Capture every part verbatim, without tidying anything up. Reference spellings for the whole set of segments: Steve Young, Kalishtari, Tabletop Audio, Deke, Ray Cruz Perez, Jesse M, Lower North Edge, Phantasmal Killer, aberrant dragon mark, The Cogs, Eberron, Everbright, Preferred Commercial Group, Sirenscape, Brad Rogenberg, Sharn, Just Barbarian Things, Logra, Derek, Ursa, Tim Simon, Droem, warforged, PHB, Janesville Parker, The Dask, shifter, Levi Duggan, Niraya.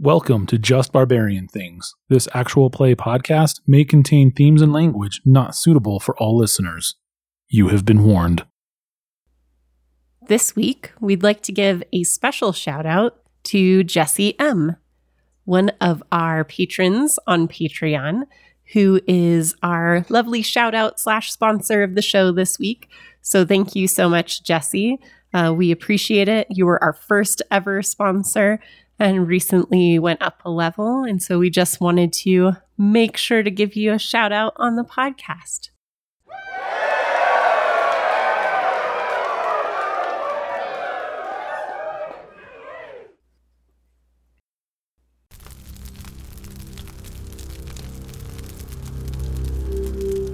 Welcome to Just Barbarian Things. This actual play podcast may contain themes and language not suitable for all listeners. You have been warned. This week, we'd like to give a special shout out to Jesse M, one of our patrons on Patreon, who is our lovely shout out slash sponsor of the show this week. So thank you so much, Jesse. Uh, we appreciate it. You were our first ever sponsor and recently went up a level. And so we just wanted to make sure to give you a shout out on the podcast.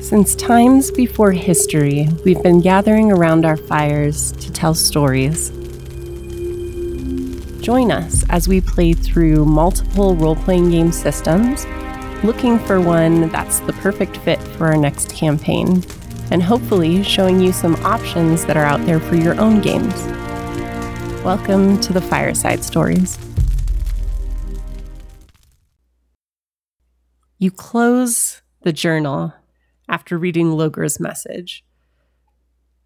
Since times before history, we've been gathering around our fires to tell stories. Join us as we play through multiple role-playing game systems, looking for one that's the perfect fit for our next campaign, and hopefully showing you some options that are out there for your own games. Welcome to the Fireside Stories. You close the journal after reading Logra's message,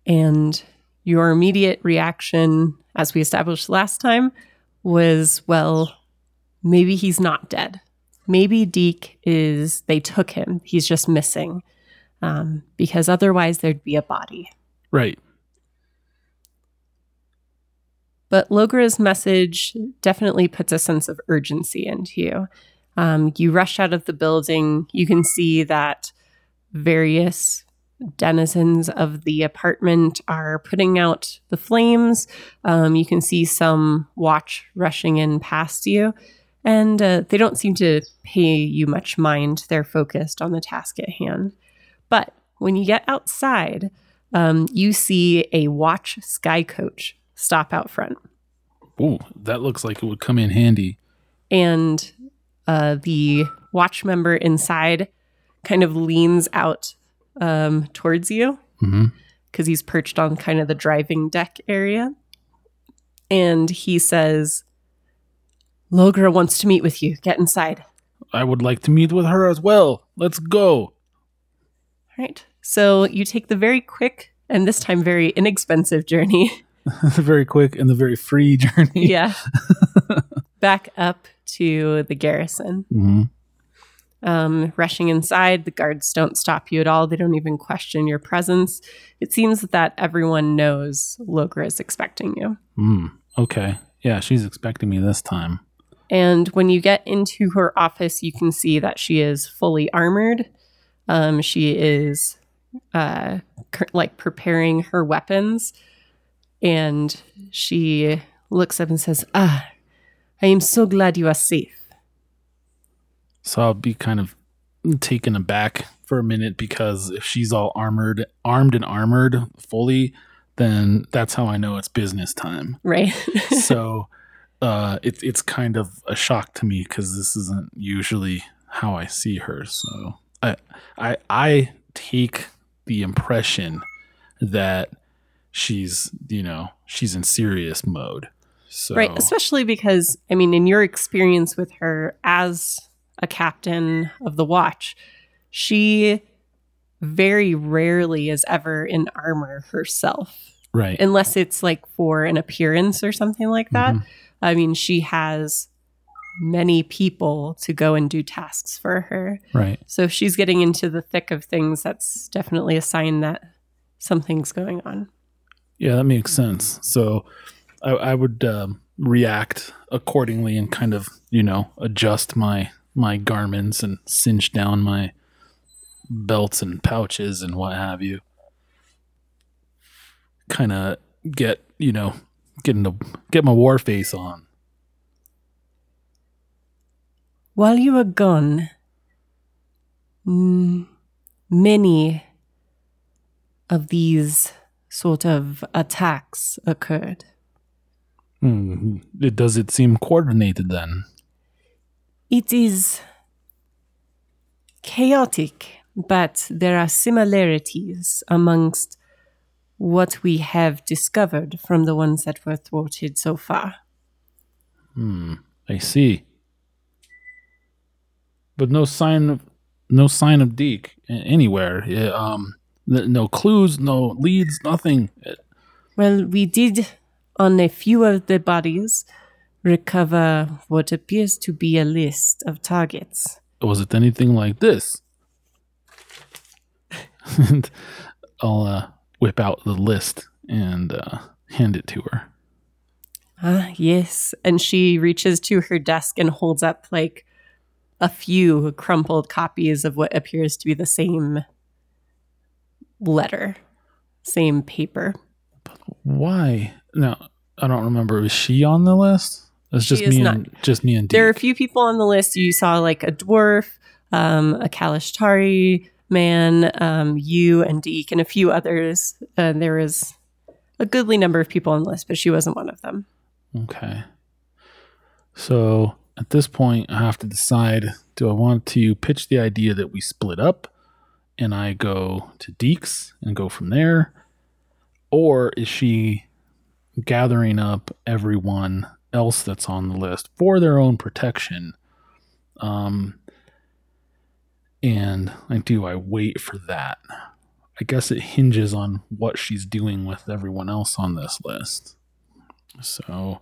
and your immediate reaction, as we established last time, was, well, maybe he's not dead. Maybe Deke is, they took him. He's just missing. Um, because otherwise there'd be a body. Right. But Logra's message definitely puts a sense of urgency into you. Um, you rush out of the building. You can see that various denizens of the apartment are putting out the flames. Um, you can see some watch rushing in past you, and uh, they don't seem to pay you much mind. They're focused on the task at hand. But when you get outside, um, you see a watch sky coach stop out front. Ooh, that looks like it would come in handy. And uh, the watch member inside kind of leans out Um, towards you, because mm-hmm. he's perched on kind of the driving deck area. And he says, Logra wants to meet with you. Get inside. I would like to meet with her as well. Let's go. All right. So you take the very quick and this time very inexpensive journey. The very quick and the very free journey. Yeah. Back up to the garrison. Mm-hmm. Um, rushing inside, the guards don't stop you at all. They don't even question your presence. It seems that everyone knows Logra is expecting you. Mm, okay. Yeah, she's expecting me this time. And when you get into her office, you can see that she is fully armored. Um, she is uh, cur- like preparing her weapons. And she looks up and says, Ah, I am so glad you are safe. So I'll be kind of taken aback for a minute, because if she's all armored, armed and armored fully, then that's how I know it's business time. Right. So uh, it, it's kind of a shock to me, because this isn't usually how I see her. So I, I, I take the impression that she's, you know, she's in serious mode. So. Right. Especially because, I mean, in your experience with her as a captain of the watch, she very rarely is ever in armor herself. Right. Unless it's like for an appearance or something like that. Mm-hmm. I mean, she has many people to go and do tasks for her. Right. So if she's getting into the thick of things, that's definitely a sign that something's going on. Yeah, that makes sense. So I, I would um, react accordingly and kind of, you know, adjust my... my garments and cinch down my belts and pouches and what have you. Kind of get, you know, get into, get my war face on. While you were gone, many of these sort of attacks occurred. Mm, it, does it seem coordinated then? It is chaotic, but there are similarities amongst what we have discovered from the ones that were thwarted so far. Hmm, I see. but no sign of no sign of Deke anywhere. Yeah, um, no clues, no leads, nothing. Well, we did on a few of the bodies recover what appears to be a list of targets. Was it anything like this? And I'll uh, whip out the list and uh, hand it to her. Ah, yes. And she reaches to her desk and holds up like a few crumpled copies of what appears to be the same letter, same paper. But why? Now, I don't remember. Was she on the list? It's just me, and, just me and Deke. There are a few people on the list. You saw like a dwarf, um, a Kalishtari man, um, you and Deke, and a few others. Uh, there was a goodly number of people on the list, but she wasn't one of them. Okay. So at this point, I have to decide, do I want to pitch the idea that we split up and I go to Deke's and go from there? Or is she gathering up everyone else that's on the list for their own protection? Um, and I do, I wait for that. I guess it hinges on what she's doing with everyone else on this list. So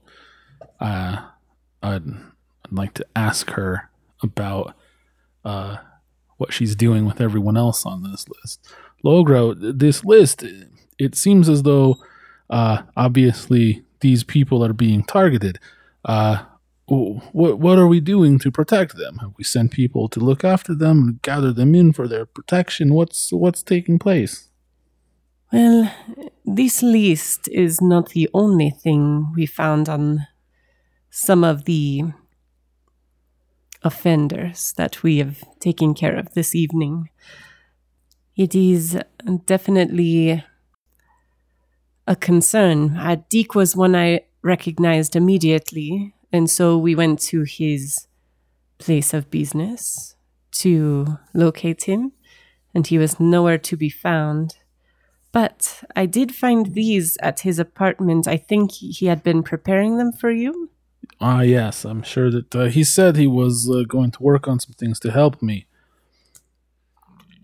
uh, I'd, I'd like to ask her about uh, what she's doing with everyone else on this list. Logra, this list, it seems as though uh, obviously these people are being targeted. Uh, what, what are we doing to protect them? Have we sent people to look after them and gather them in for their protection? What's what's taking place? Well, this list is not the only thing we found on some of the offenders that we have taken care of this evening. It is definitely a concern. Uh, Deke was one I recognized immediately, and so we went to his place of business to locate him, and he was nowhere to be found. But I did find these at his apartment. I think he had been preparing them for you. Ah, uh, yes. I'm sure that uh, he said he was uh, going to work on some things to help me.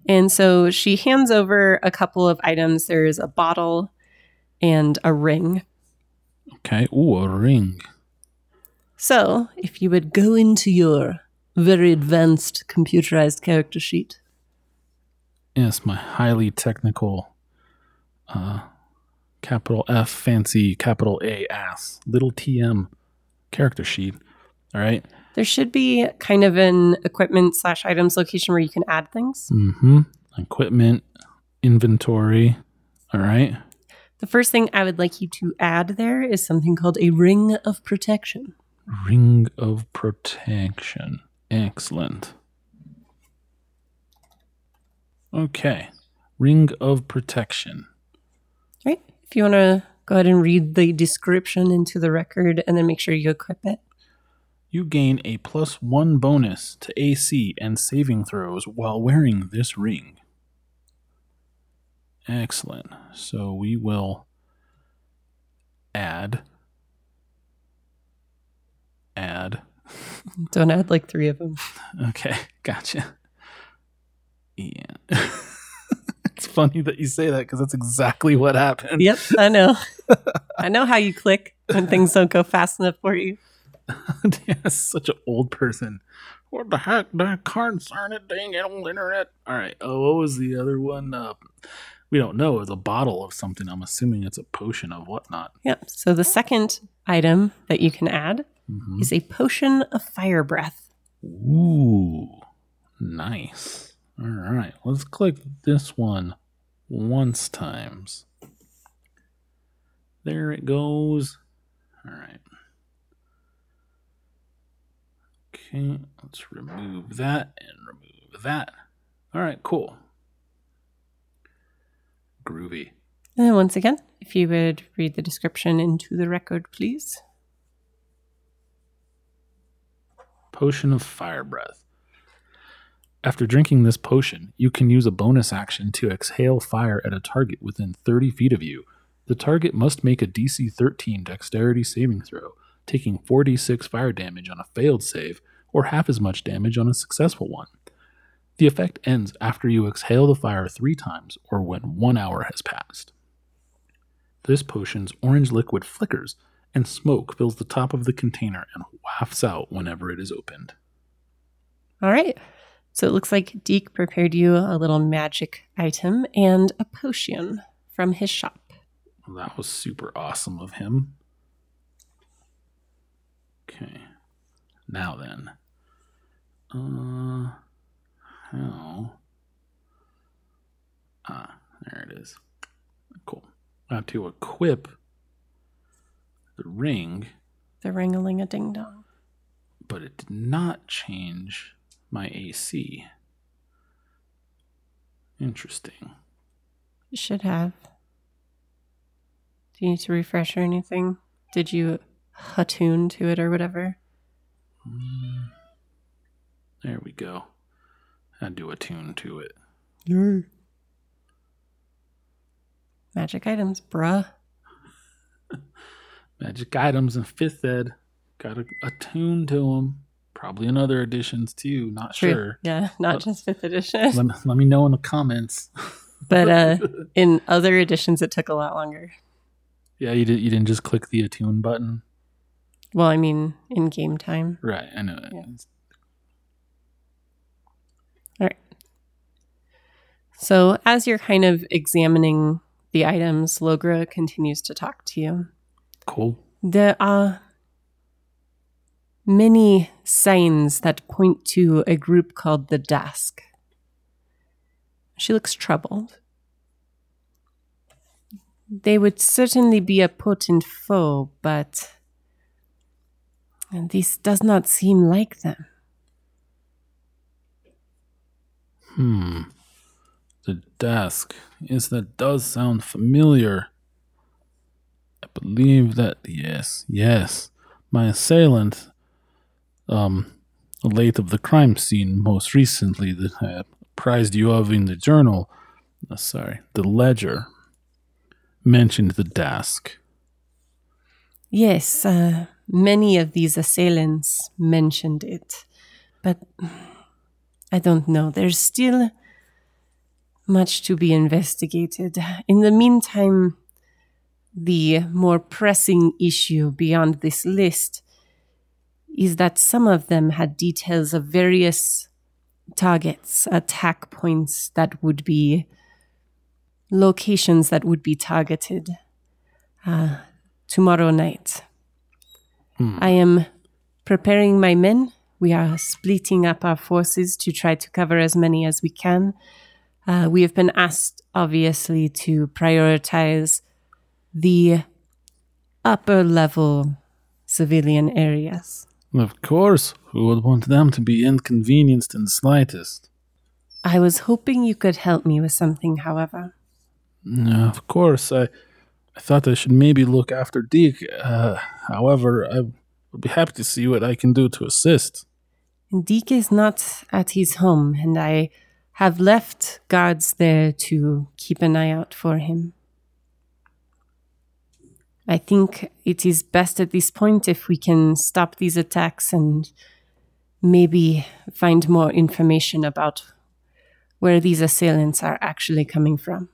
And so she hands over a couple of items. There's a bottle and a ring. Okay. Ooh, a ring. So, if you would go into your very advanced computerized character sheet. Yes, my highly technical uh, capital F fancy capital A ass little T M character sheet. All right. There should be kind of an equipment slash items location where you can add things. Mm-hmm. Equipment, inventory. All right. The first thing I would like you to add there is something called a ring of protection. Ring of protection. Excellent. Okay. Ring of protection. All right. If you want to go ahead and read the description into the record and then make sure you equip it. You gain a plus one bonus to A C and saving throws while wearing this ring. Excellent. So we will add, add. Don't add like three of them. Okay, gotcha. Yeah. It's funny that you say that because that's exactly what happened. Yep, I know. I know how you click when things don't go fast enough for you. That's such an old person. What the heck? That concern it dang old internet. All right. Oh, what was the other one? Uh, we don't know. It's a bottle of something. I'm assuming it's a potion of whatnot. Yep. So the second item that you can add mm-hmm. is a potion of fire breath. Ooh, nice. All right. Let's click this one once times. There it goes. All right. Okay, let's remove that and remove that. All right, cool. Groovy. And once again, if you would read the description into the record, please. Potion of fire breath. After drinking this potion, you can use a bonus action to exhale fire at a target within thirty feet of you. The target must make a D C thirteen dexterity saving throw, taking four d six fire damage on a failed save, or half as much damage on a successful one. The effect ends after you exhale the fire three times or when one hour has passed. This potion's orange liquid flickers, and smoke fills the top of the container and wafts out whenever it is opened. All right. So it looks like Deke prepared you a little magic item and a potion from his shop. Well, that was super awesome of him. Okay. Now then. Uh, how? Ah, there it is. Cool. I have to equip the ring. The ring-a-ling-a-ding-dong. But it did not change my A C. Interesting. You should have. Do you need to refresh or anything? Did you attune to it or whatever? Mm. There we go. I do attune to it. Yay. Magic items, bruh. Magic items in fifth ed. Gotta attune to them. Probably in other editions too. Not True. sure. Yeah, not but just fifth edition. Let me, let me know in the comments. But uh, in other editions, it took a lot longer. Yeah, you, did, you didn't just click the attune button. Well, I mean, in game time. Right, I know that. Yeah. All right. So as you're kind of examining the items, Logra continues to talk to you. Cool. There are many signs that point to a group called the Dask. She looks troubled. They would certainly be a potent foe, but this does not seem like them. Hmm. The Dask. Yes, that does sound familiar. I believe that, yes, yes. My assailant, um, late of the crime scene most recently that I apprised you of in the journal, uh, sorry, the ledger, mentioned the Dask. Yes, uh, many of these assailants mentioned it, but I don't know. There's still much to be investigated. In the meantime, the more pressing issue beyond this list is that some of them had details of various targets, attack points that would be locations that would be targeted uh, tomorrow night. Hmm. I am preparing my men. We are splitting up our forces to try to cover as many as we can. Uh, we have been asked, obviously, to prioritize the upper level civilian areas. Of course, who would want them to be inconvenienced in the slightest? I was hoping you could help me with something, however. No, of course, I, I thought I should maybe look after Deke. Uh, however, I would be happy to see what I can do to assist. Deke is not at his home, and I have left guards there to keep an eye out for him. I think it is best at this point if we can stop these attacks and maybe find more information about where these assailants are actually coming from.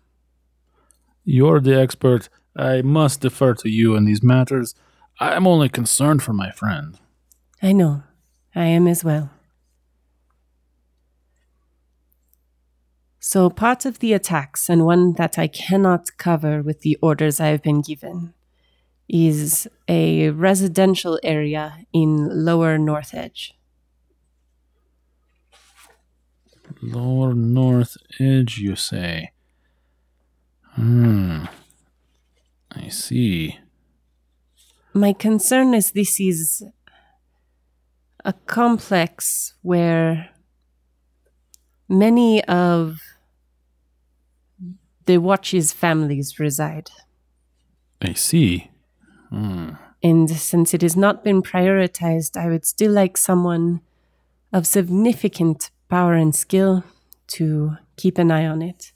You're the expert. I must defer to you in these matters. I'm only concerned for my friend. I know. I am as well. So part of the attacks, and one that I cannot cover with the orders I have been given, is a residential area in Lower North Edge. Lower North Edge, you say? Hmm. I see. My concern is this is a complex where many of the Watch's families reside. I see. Mm. And since it has not been prioritized, I would still like someone of significant power and skill to keep an eye on it.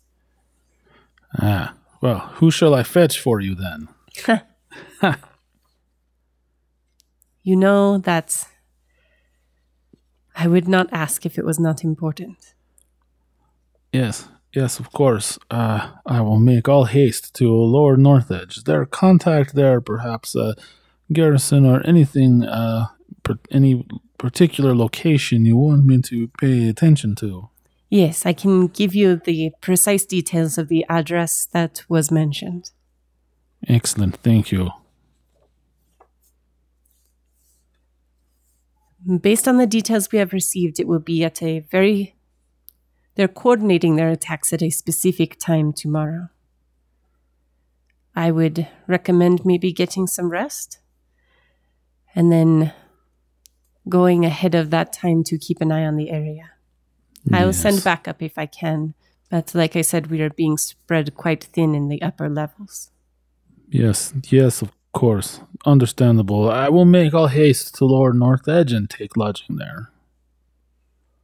Ah, well, who shall I fetch for you then? You know that I would not ask if it was not important. Yes, yes, of course. Uh, I will make all haste to Lower North Edge. Their contact there, perhaps a garrison or anything, uh, per- any particular location you want me to pay attention to. Yes, I can give you the precise details of the address that was mentioned. Excellent, thank you. Based on the details we have received, it will be at a very... They're coordinating their attacks at a specific time tomorrow. I would recommend maybe getting some rest, and then going ahead of that time to keep an eye on the area. Yes. I will send backup if I can, but like I said, we are being spread quite thin in the upper levels. Yes, yes, of course. Of course, understandable. I will make all haste to Lower North Edge and take lodging there.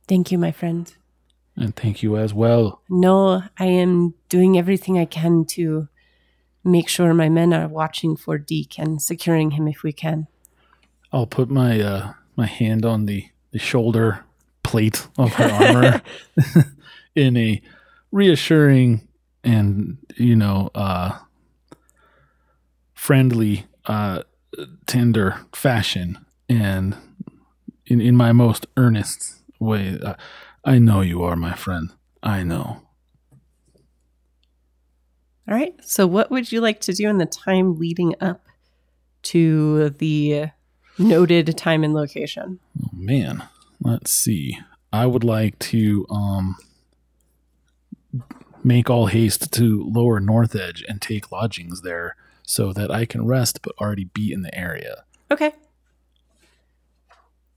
Thank you, my friend. And thank you as well. No, I am doing everything I can to make sure my men are watching for Deke and securing him if we can. I'll put my uh, my hand on the, the shoulder plate of her armor in a reassuring and, you know, uh, friendly, uh, tender fashion, and in, in my most earnest way. Uh, I know you are, my friend. I know. All right. So what would you like to do in the time leading up to the noted time and location? Oh, man. Let's see. I would like to um, make all haste to Lower North Edge and take lodgings there, so that I can rest but already be in the area. Okay.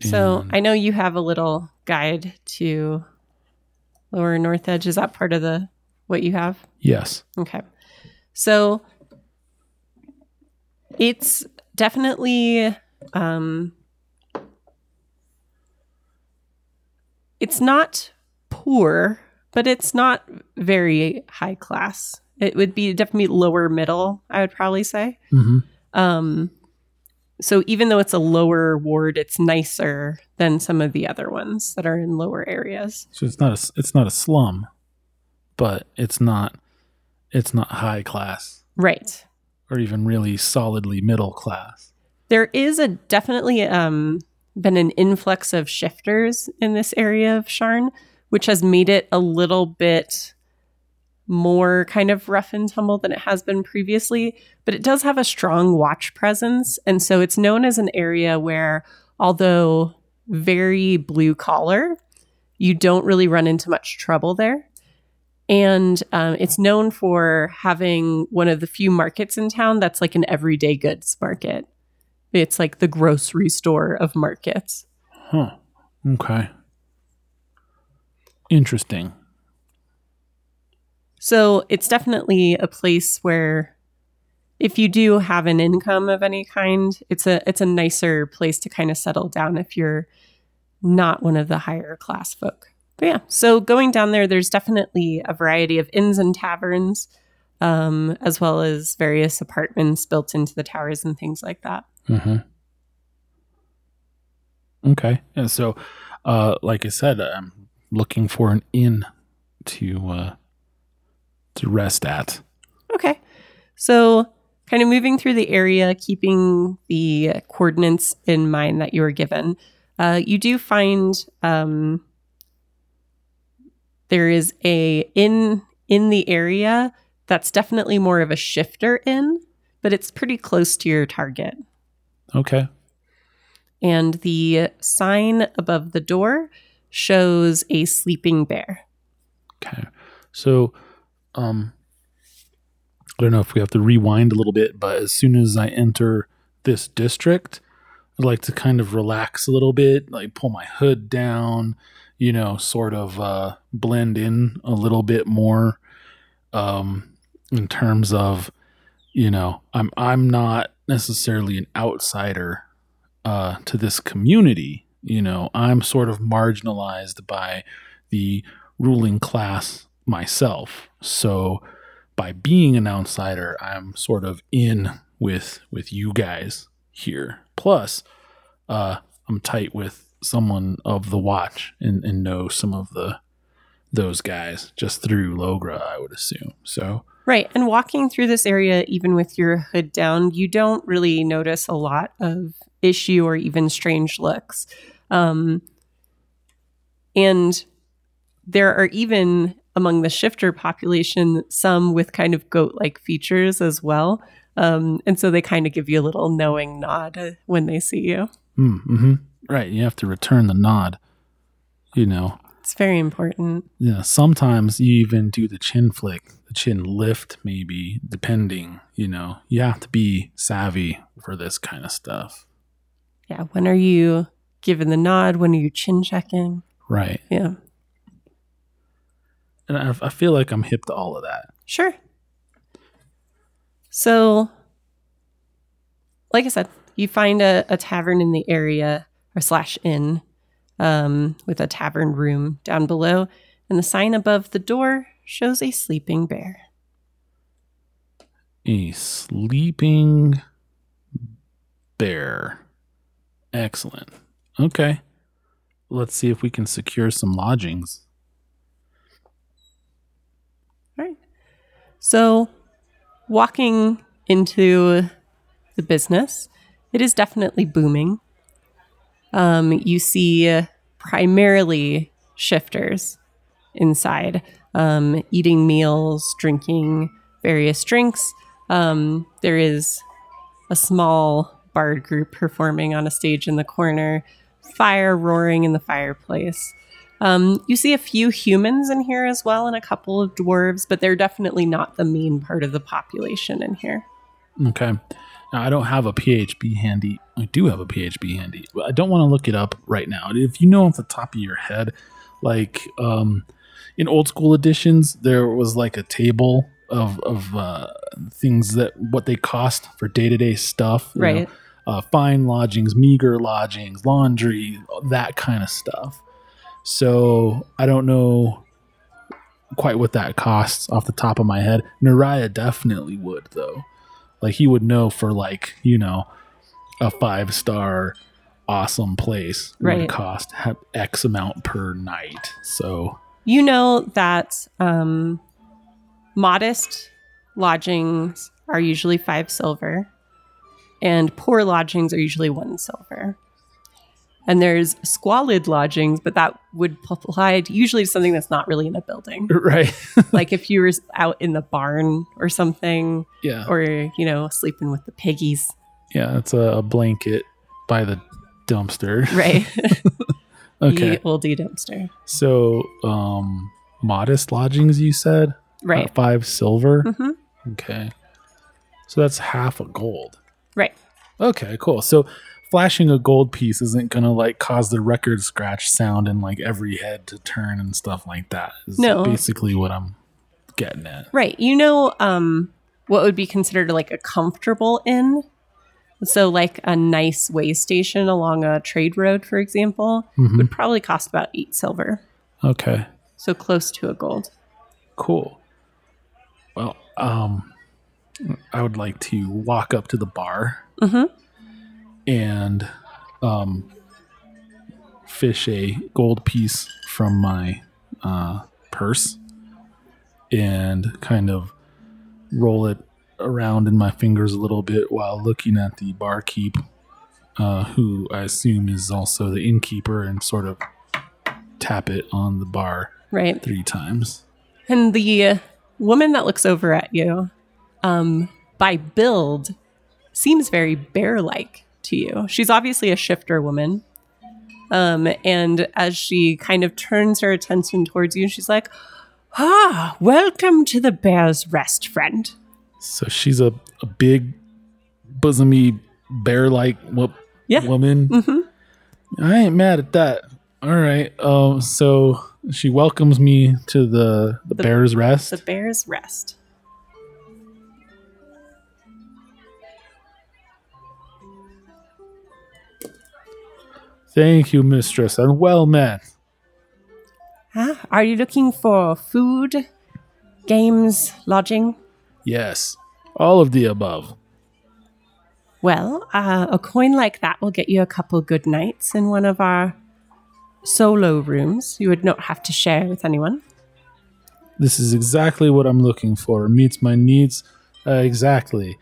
And so I know you have a little guide to Lower North Edge. Is that part of the what you have? Yes. Okay. So it's definitely um, it's not poor, but it's not very high class. It would be definitely lower middle, I would probably say. Mm-hmm. Um, so even though it's a lower ward, it's nicer than some of the other ones that are in lower areas. So it's not a it's not a slum, but it's not it's not high class, right? Or even really solidly middle class. There is a definitely um, been an influx of shifters in this area of Sharn, which has made it a little bit more kind of rough and tumble than it has been previously, but it does have a strong watch presence. And so it's known as an area where, although very blue collar, you don't really run into much trouble there. And um, it's known for having one of the few markets in town that's like an everyday goods market. It's like the grocery store of markets. Huh. Okay. Interesting. So it's definitely a place where if you do have an income of any kind, it's a it's a nicer place to kind of settle down if you're not one of the higher class folk. But yeah, so going down there, there's definitely a variety of inns and taverns, um, as well as various apartments built into the towers and things like that. Mm-hmm. Okay. And so, uh, like I said, I'm looking for an inn to... Uh to rest at. Okay. So kind of moving through the area, keeping the coordinates in mind that you were given, uh, you do find um, there is a inn in the area that's definitely more of a shifter inn, but it's pretty close to your target. Okay. And the sign above the door shows a sleeping bear. Okay. So... Um, I don't know if we have to rewind a little bit, but as soon as I enter this district, I'd like to kind of relax a little bit, like pull my hood down, you know, sort of uh, blend in a little bit more um, in terms of, you know, I'm I'm not necessarily an outsider uh, to this community. You know, I'm sort of marginalized by the ruling class myself. So by being an outsider, I'm sort of in with with you guys here. Plus, uh, I'm tight with someone of the Watch and, and know some of the those guys just through Logra, I would assume. So right, and walking through this area, even with your hood down, you don't really notice a lot of issue or even strange looks. Um, and there are even among the shifter population, some with kind of goat-like features as well. Um, and so they kind of give you a little knowing nod when they see you. Mm-hmm. Right. You have to return the nod, you know. It's very important. Yeah. Sometimes you even do the chin flick, the chin lift, maybe, depending, you know. You have to be savvy for this kind of stuff. Yeah. When are you giving the nod? When are you chin checking? Right. Yeah. And I, I feel like I'm hip to all of that. Sure. So, like I said, you find a, a tavern in the area, or slash inn, um, with a tavern room down below, and the sign above the door shows a sleeping bear. A sleeping bear. Excellent. Okay. Let's see if we can secure some lodgings. All right. So, walking into the business, it is definitely booming. Um, you see primarily shifters inside, um, eating meals, drinking various drinks. Um, there is a small bard group performing on a stage in the corner, fire roaring in the fireplace. Um, you see a few humans in here as well and a couple of dwarves, but they're definitely not the main part of the population in here. Okay. Now, I don't have a P H B handy. I do have a P H B handy, but I don't want to look it up right now. If you know off the top of your head, like um, in old school editions, there was like a table of, of uh, things that what they cost for day-to-day stuff. You right. know, uh, fine lodgings, meager lodgings, laundry, that kind of stuff. So I don't know quite what that costs off the top of my head. Niraya definitely would, though. Like, he would know for, like, you know, a five-star awesome place right. would cost X amount per night. So you know that um, modest lodgings are usually five silver, and poor lodgings are usually one silver. And there's squalid lodgings, but that would apply to usually something that's not really in a building. Right. Like if you were out in the barn or something. Yeah. Or, you know, sleeping with the piggies. Yeah, it's a blanket by the dumpster. Right. Okay. The oldie dumpster. So um, modest lodgings, you said? Right. Uh, five silver? Mm-hmm. Okay. So that's half a gold. Right. Okay, cool. So flashing a gold piece isn't going to like cause the record scratch sound and like every head to turn and stuff like that. Is no. basically what I'm getting at. Right. You know um, what would be considered like a comfortable inn? So like a nice way station along a trade road, for example, mm-hmm. would probably cost about eight silver. Okay. So close to a gold. Cool. Well, um, I would like to walk up to the bar. Mm-hmm. And um, fish a gold piece from my uh, purse and kind of roll it around in my fingers a little bit while looking at the barkeep, uh, who I assume is also the innkeeper, and sort of tap it on the bar right. three times. And the woman that looks over at you, um, by build, seems very bear-like to you. She's obviously a shifter woman. Um, and as she kind of turns her attention towards you, she's like, ah, welcome to the Bear's Rest, friend. So she's a, a big, bosomy, bear-like wo- yeah. woman. Mm-hmm. I ain't mad at that. All right. Um, so she welcomes me to the, the, the Bear's Rest. The Bear's Rest. Thank you, mistress, and well met. Huh? Are you looking for food, games, lodging? Yes, all of the above. Well, uh, a coin like that will get you a couple good nights in one of our solo rooms you would not have to share with anyone. This is exactly what I'm looking for. It meets my needs uh, exactly.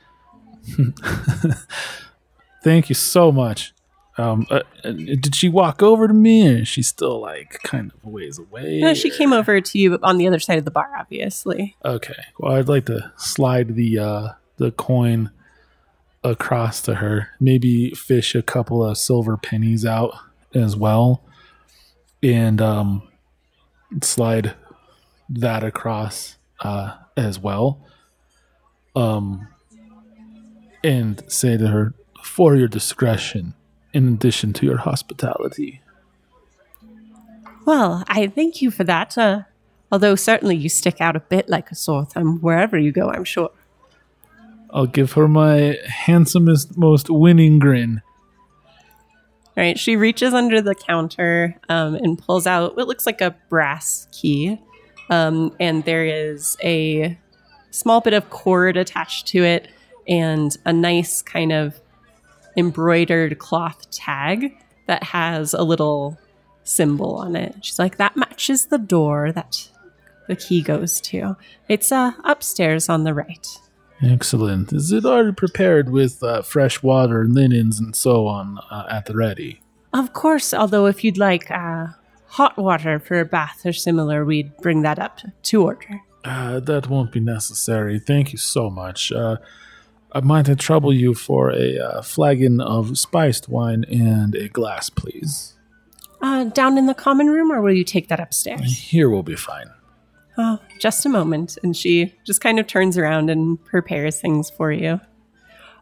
Thank you so much. Um, uh, did she walk over to me, or is she still like kind of a ways away? No, she or? came over to you, but on the other side of the bar, obviously. Okay. Well, I'd like to slide the uh, the coin across to her. Maybe fish a couple of silver pennies out as well, and um, slide that across uh, as well. Um, and say to her, for your discretion, in addition to your hospitality. Well, I thank you for that. Uh, although certainly you stick out a bit like a sore thumb wherever you go, I'm sure. I'll give her my handsomest, most winning grin. All right, she reaches under the counter um, and pulls out what looks like a brass key. Um, and there is a small bit of cord attached to it and a nice kind of embroidered cloth tag that has a little symbol on it. She's like, that matches the door that the key goes to. It's uh, upstairs on the right. Excellent. Is it already prepared with uh, fresh water, linens, and so on uh, at the ready? Of course, although if you'd like uh, hot water for a bath or similar, we'd bring that up to order. Uh, that won't be necessary. Thank you so much. Uh, I might trouble you for a uh, flagon of spiced wine and a glass, please. Uh, down in the common room, or will you take that upstairs? Here we'll be fine. Oh, just a moment. And she just kind of turns around and prepares things for you.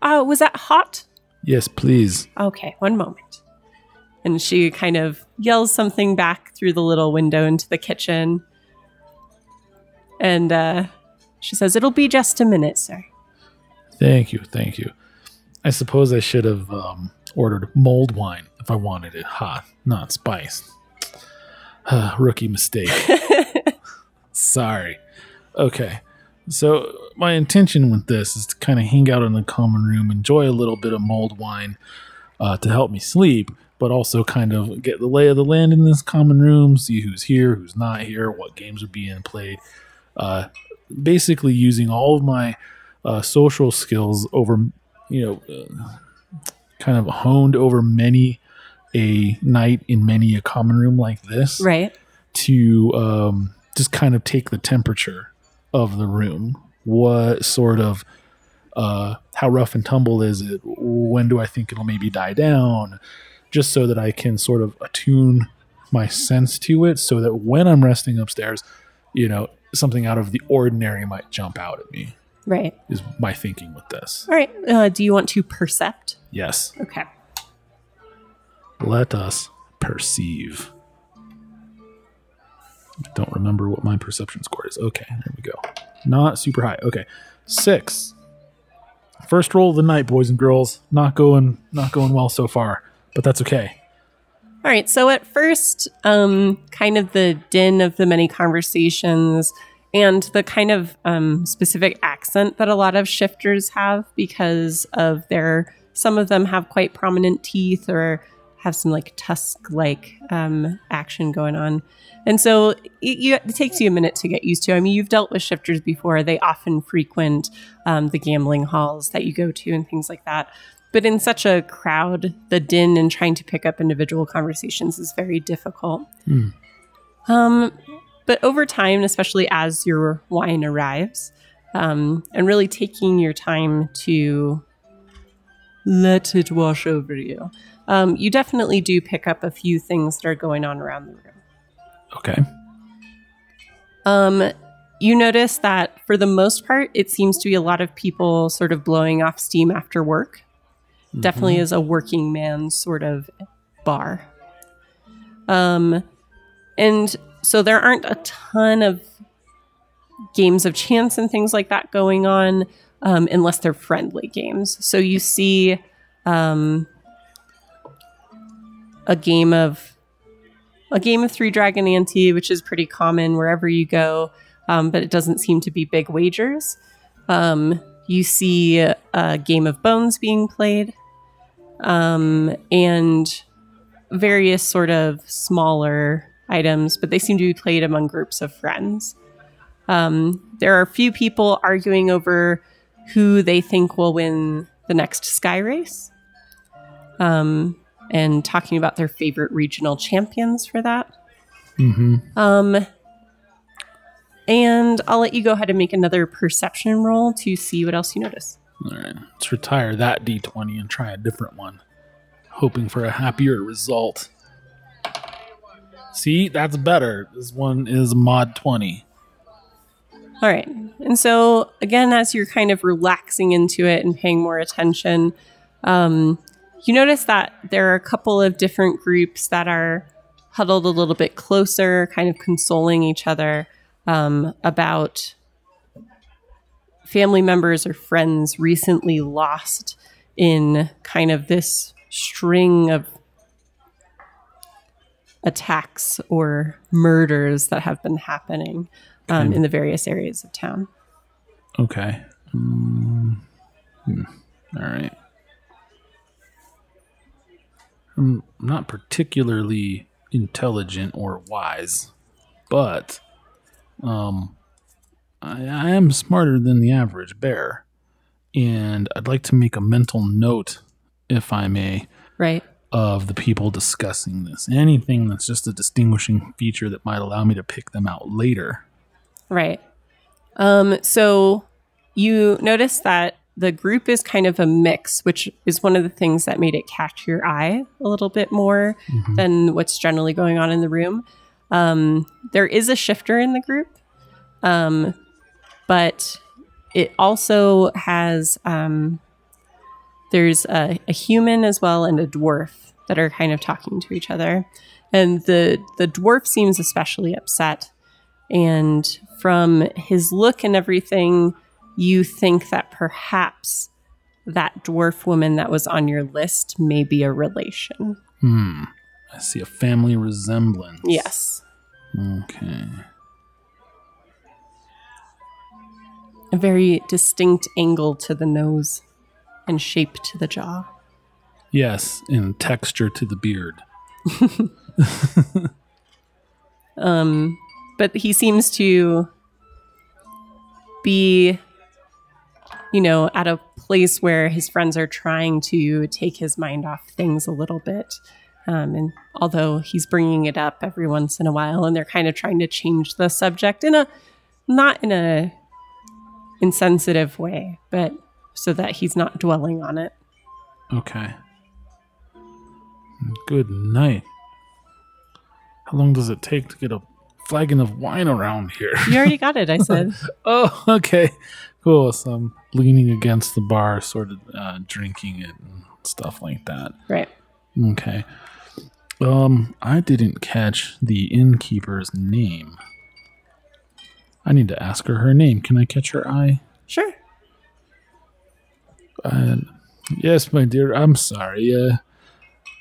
Uh, was that hot? Yes, please. Okay, one moment. And she kind of yells something back through the little window into the kitchen. And uh, she says, it'll be just a minute, sir. Thank you, thank you. I suppose I should have um, ordered mulled wine if I wanted it hot, not spiced. Uh, rookie mistake. Sorry. Okay, so my intention with this is to kind of hang out in the common room, enjoy a little bit of mulled wine uh, to help me sleep, but also kind of get the lay of the land in this common room, see who's here, who's not here, what games are being played. Uh, basically using all of my Uh, social skills over, you know, uh, kind of honed over many a night in many a common room like this. Right. To um, just kind of take the temperature of the room. What sort of, uh, how rough and tumble is it? When do I think it'll maybe die down? Just so that I can sort of attune my sense to it so that when I'm resting upstairs, you know, something out of the ordinary might jump out at me. Right. Is my thinking with this. All right. Uh, do you want to percept? Yes. Okay. Let us perceive. Don't remember what my perception score is. Okay. There we go. Not super high. Okay. Six. First roll of the night, boys and girls. Not going, not going well so far, but that's okay. All right. So at first, um, kind of the din of the many conversations and the kind of um, specific accent that a lot of shifters have because of their, some of them have quite prominent teeth or have some like tusk-like um, action going on. And so it, you, it takes you a minute to get used to. I mean, you've dealt with shifters before. They often frequent um, the gambling halls that you go to and things like that. But in such a crowd, the din and trying to pick up individual conversations is very difficult. Mm. Um. But over time, especially as your wine arrives, um, and really taking your time to let it wash over you, um, you definitely do pick up a few things that are going on around the room. Okay. Um, you notice that for the most part, it seems to be a lot of people sort of blowing off steam after work. Mm-hmm. Definitely is a working man sort of bar. Um, and... So there aren't a ton of games of chance and things like that going on um, unless they're friendly games. So you see um, a game of a game of Three Dragon Ante, which is pretty common wherever you go, um, but it doesn't seem to be big wagers. Um, you see a game of Bones being played um, and various sort of smaller items, but they seem to be played among groups of friends. Um, there are a few people arguing over who they think will win the next Sky Race, um, and talking about their favorite regional champions for that. Mm-hmm. Um, and I'll let you go ahead and make another perception roll to see what else you notice. All right, let's retire that d twenty and try a different one, hoping for a happier result. See, that's better. This one is mod twenty. All right. And so, again, as you're kind of relaxing into it and paying more attention, um, you notice that there are a couple of different groups that are huddled a little bit closer, kind of consoling each other um, about family members or friends recently lost in kind of this string of attacks or murders that have been happening. Um, in the various areas of town. Okay. Um, hmm. All right. I'm not particularly intelligent or wise, but um, I, I am smarter than the average bear, and I'd like to make a mental note, if I may, right, of the people discussing this. Anything that's just a distinguishing feature that might allow me to pick them out later. Right. Um, so you notice that the group is kind of a mix, which is one of the things that made it catch your eye a little bit more mm-hmm. than what's generally going on in the room. Um, there is a shifter in the group, um, but it also has, um, there's a, a human as well and a dwarf that are kind of talking to each other. And the, the dwarf seems especially upset. And from his look and everything, you think that perhaps that dwarf woman that was on your list may be a relation. Hmm. I see a family resemblance. Yes. Okay. A very distinct angle to the nose and shape to the jaw. Yes, and texture to the beard. um... But he seems to be, you know, at a place where his friends are trying to take his mind off things a little bit. Um, and although he's bringing it up every once in a while, and they're kind of trying to change the subject in a, not in a insensitive way, but so that he's not dwelling on it. Okay. Good night. How long does it take to get a flagon of wine around here? You already got it, I said. Oh, okay. Cool. So I'm leaning against the bar, sort of uh, drinking it and stuff like that. Right. Okay. Um, I didn't catch the innkeeper's name. I need to ask her her name. Can I catch her eye? Sure. Uh, yes, my dear. I'm sorry. Uh,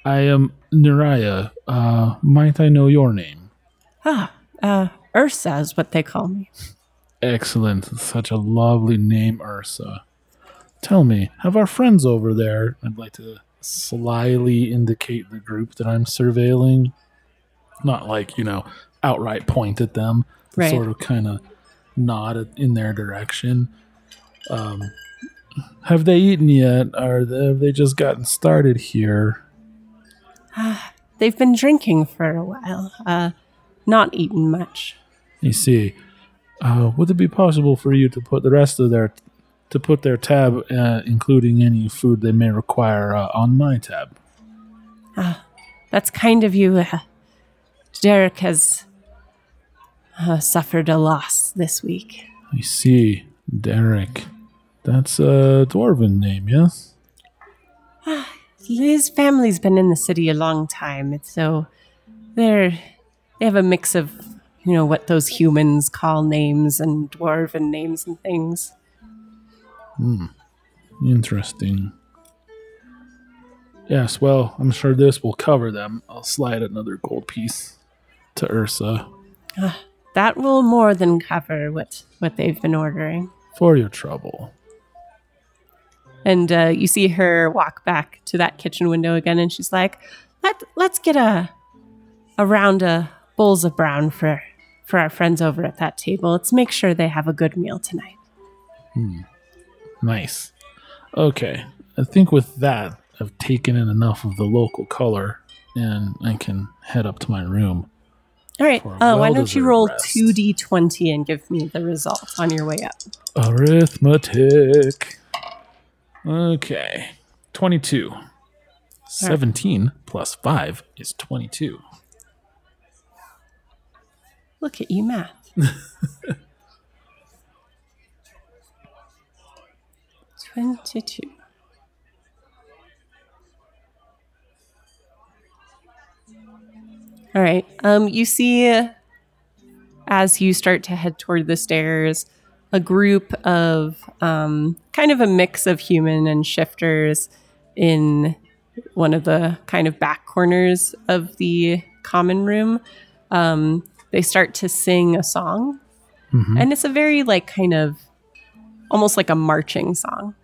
I am Niraya. Uh, might I know your name? Ah. Uh, Ursa is what they call me. Excellent. Such a lovely name, Ursa. Tell me, have our friends over there, I'd like to slyly indicate the group that I'm surveilling. Not like, you know, outright point at them. Right. Sort of kind of nod in their direction. Um, have they eaten yet? Or have they just gotten started here? Uh, they've been drinking for a while. Uh, Not eaten much. You see. Uh, would it be possible for you to put the rest of their, to put their tab, uh, including any food they may require, uh, on my tab? Ah, that's kind of you. Uh, Derek has uh, suffered a loss this week. I see. Derek. That's a dwarven name, yes? Ah, his family's been in the city a long time, so they're... They have a mix of, you know, what those humans call names and dwarven names and things. Hmm. Interesting. Yes, well, I'm sure this will cover them. I'll slide another gold piece to Ursa. Uh, that will more than cover what, what they've been ordering. For your trouble. And uh, you see her walk back to that kitchen window again, and she's like, Let, let's get a a round of bowls of brown for, for our friends over at that table. Let's make sure they have a good meal tonight. Hmm. Nice. Okay. I think with that, I've taken in enough of the local color, and I can head up to my room. All right. Uh, why don't you roll rest. two d twenty and give me the result on your way up? Arithmetic. Okay. twenty-two. Right. seventeen plus five is twenty-two. Look at you, math. twenty-two. All right. Um, you see, uh, as you start to head toward the stairs, a group of um, kind of a mix of human and shifters in one of the kind of back corners of the common room. Um, they start to sing a song. Mm-hmm. And it's a very like kind of almost like a marching song.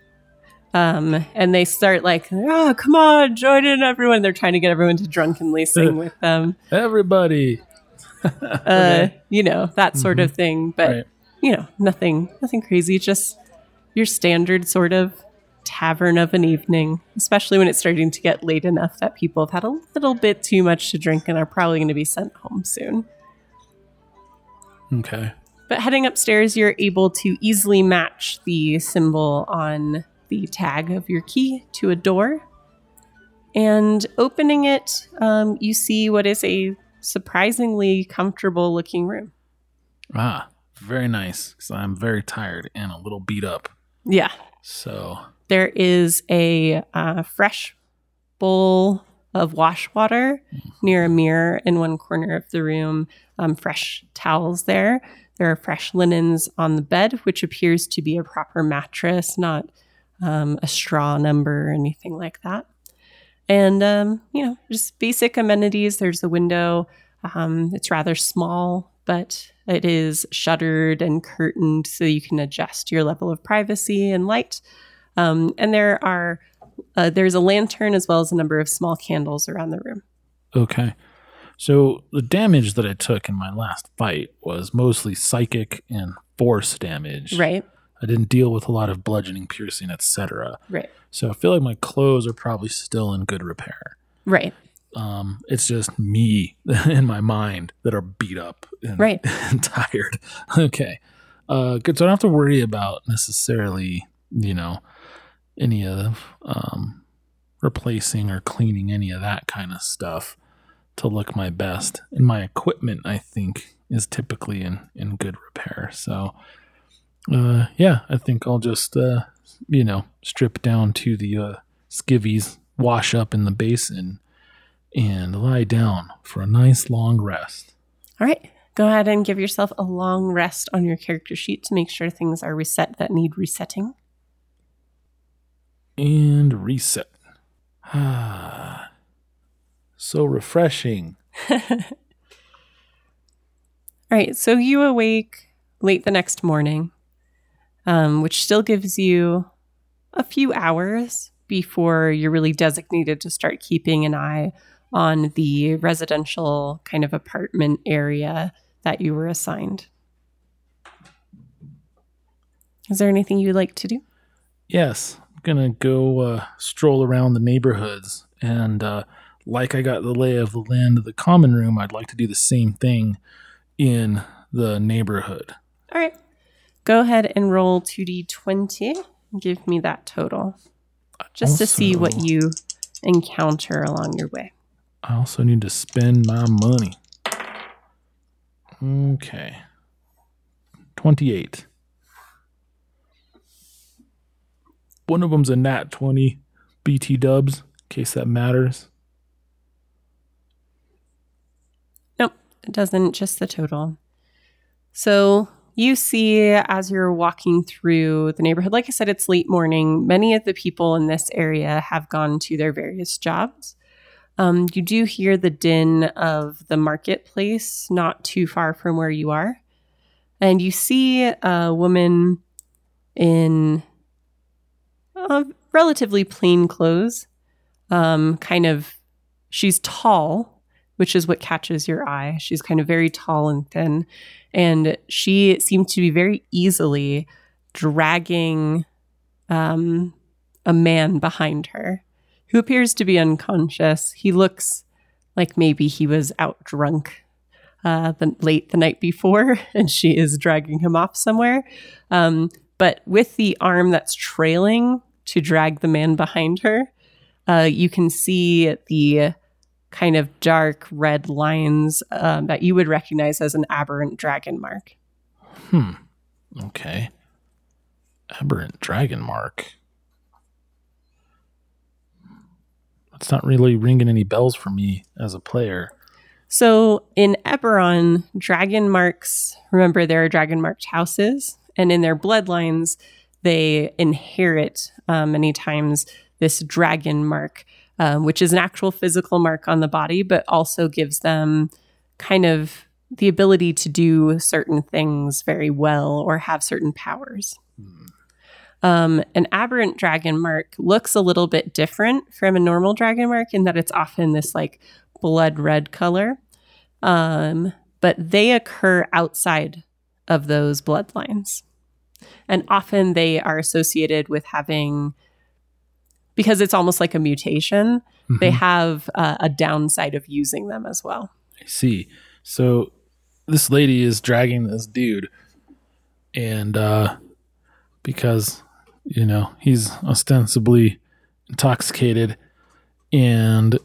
Um, and they start like, oh, come on, join in, everyone. They're trying to get everyone to drunkenly sing with them. Everybody. uh, you know, that sort mm-hmm. of thing. But, right. you know, nothing, nothing crazy. Just your standard sort of tavern of an evening, especially when it's starting to get late enough that people have had a little bit too much to drink and are probably going to be sent home soon. Okay. But heading upstairs, you're able to easily match the symbol on the tag of your key to a door, and opening it, um, you see what is a surprisingly comfortable looking room. Ah, very nice. So I'm very tired and a little beat up. Yeah. So there is a uh, fresh bowl of wash water mm-hmm. near a mirror in one corner of the room. Um, fresh towels there. There are fresh linens on the bed, which appears to be a proper mattress, not Um, a straw number or anything like that. And, um, you know, just basic amenities. There's a window. Um, it's rather small, but it is shuttered and curtained so you can adjust your level of privacy and light. Um, and there are uh, there's a lantern as well as a number of small candles around the room. Okay. So the damage that I took in my last fight was mostly psychic and force damage. Right. I didn't deal with a lot of bludgeoning, piercing, et cetera. Right. So I feel like my clothes are probably still in good repair. Right. Um, it's just me and my mind that are beat up and, right. and tired. Okay. Uh, good. So I don't have to worry about necessarily, you know, any of um, replacing or cleaning any of that kind of stuff to look my best. And my equipment, I think, is typically in, in good repair. So... Uh, yeah, I think I'll just, uh, you know, strip down to the uh, skivvies, wash up in the basin, and lie down for a nice long rest. All right. Go ahead and give yourself a long rest on your character sheet to make sure things are reset that need resetting. And reset. Ah, so refreshing. All right. So you awake late the next morning. Um, which still gives you a few hours before you're really designated to start keeping an eye on the residential kind of apartment area that you were assigned. Is there anything you'd like to do? Yes. I'm going to go uh, stroll around the neighborhoods. And uh, like I got the lay of the land of the common room, I'd like to do the same thing in the neighborhood. All right. Go ahead and roll two d twenty and give me that total, just also, to see what you encounter along your way. I also need to spend my money. Okay. twenty-eight. One of them's a nat twenty, B T dubs, in case that matters. Nope, it doesn't, just the total. So... you see, as you're walking through the neighborhood, like I said, it's late morning. Many of the people in this area have gone to their various jobs. Um, you do hear the din of the marketplace not too far from where you are. And you see a woman in uh, relatively plain clothes, um, kind of She's tall, which is what catches your eye. She's kind of very tall and thin. And she seemed to be very easily dragging um, a man behind her who appears to be unconscious. He looks like maybe he was out drunk uh, the, late the night before, and she is dragging him off somewhere. Um, but with the arm that's trailing to drag the man behind her, uh, you can see the kind of dark red lines um, that you would recognize as an aberrant dragon mark. Hmm. Okay. Aberrant dragon mark. It's not really ringing any bells for me as a player. So in Eberron, dragon marks, remember there are dragon marked houses, and in their bloodlines, they inherit uh, many times this dragon mark, uh, which is an actual physical mark on the body, but also gives them kind of the ability to do certain things very well or have certain powers. Hmm. Um, an aberrant dragon mark looks a little bit different from a normal dragon mark in that it's often this like blood red color, um, but they occur outside of those bloodlines. And often they are associated with having, because it's almost like a mutation, mm-hmm. they have uh, a downside of using them as well. I see. So this lady is dragging this dude and uh, because... you know, he's ostensibly intoxicated and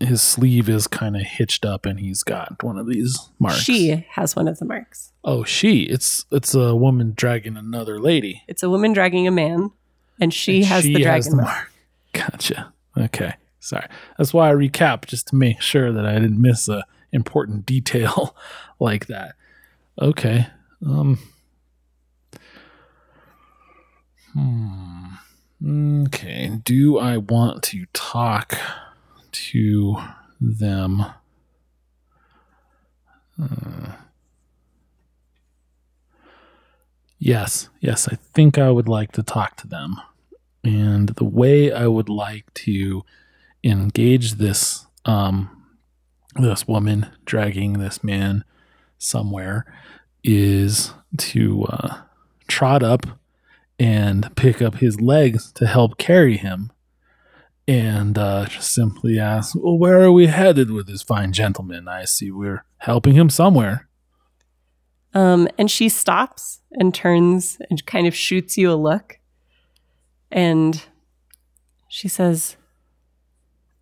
his sleeve is kind of hitched up and he's got one of these marks. She has one of the marks. Oh, she. It's it's a woman dragging another lady. It's a woman dragging a man and she and has she the dragon has the mark. mark. Gotcha. Okay. Sorry. That's why I recap, just to make sure that I didn't miss a important detail like that. Okay. Um Hmm. Okay. Do I want to talk to them? Uh, yes. Yes. I think I would like to talk to them. And the way I would like to engage this, um, this woman dragging this man somewhere is to, uh, trot up and pick up his legs to help carry him, and uh, just simply ask, well, where are we headed with this fine gentleman? I see we're helping him somewhere. Um, and she stops and turns and kind of shoots you a look. And she says,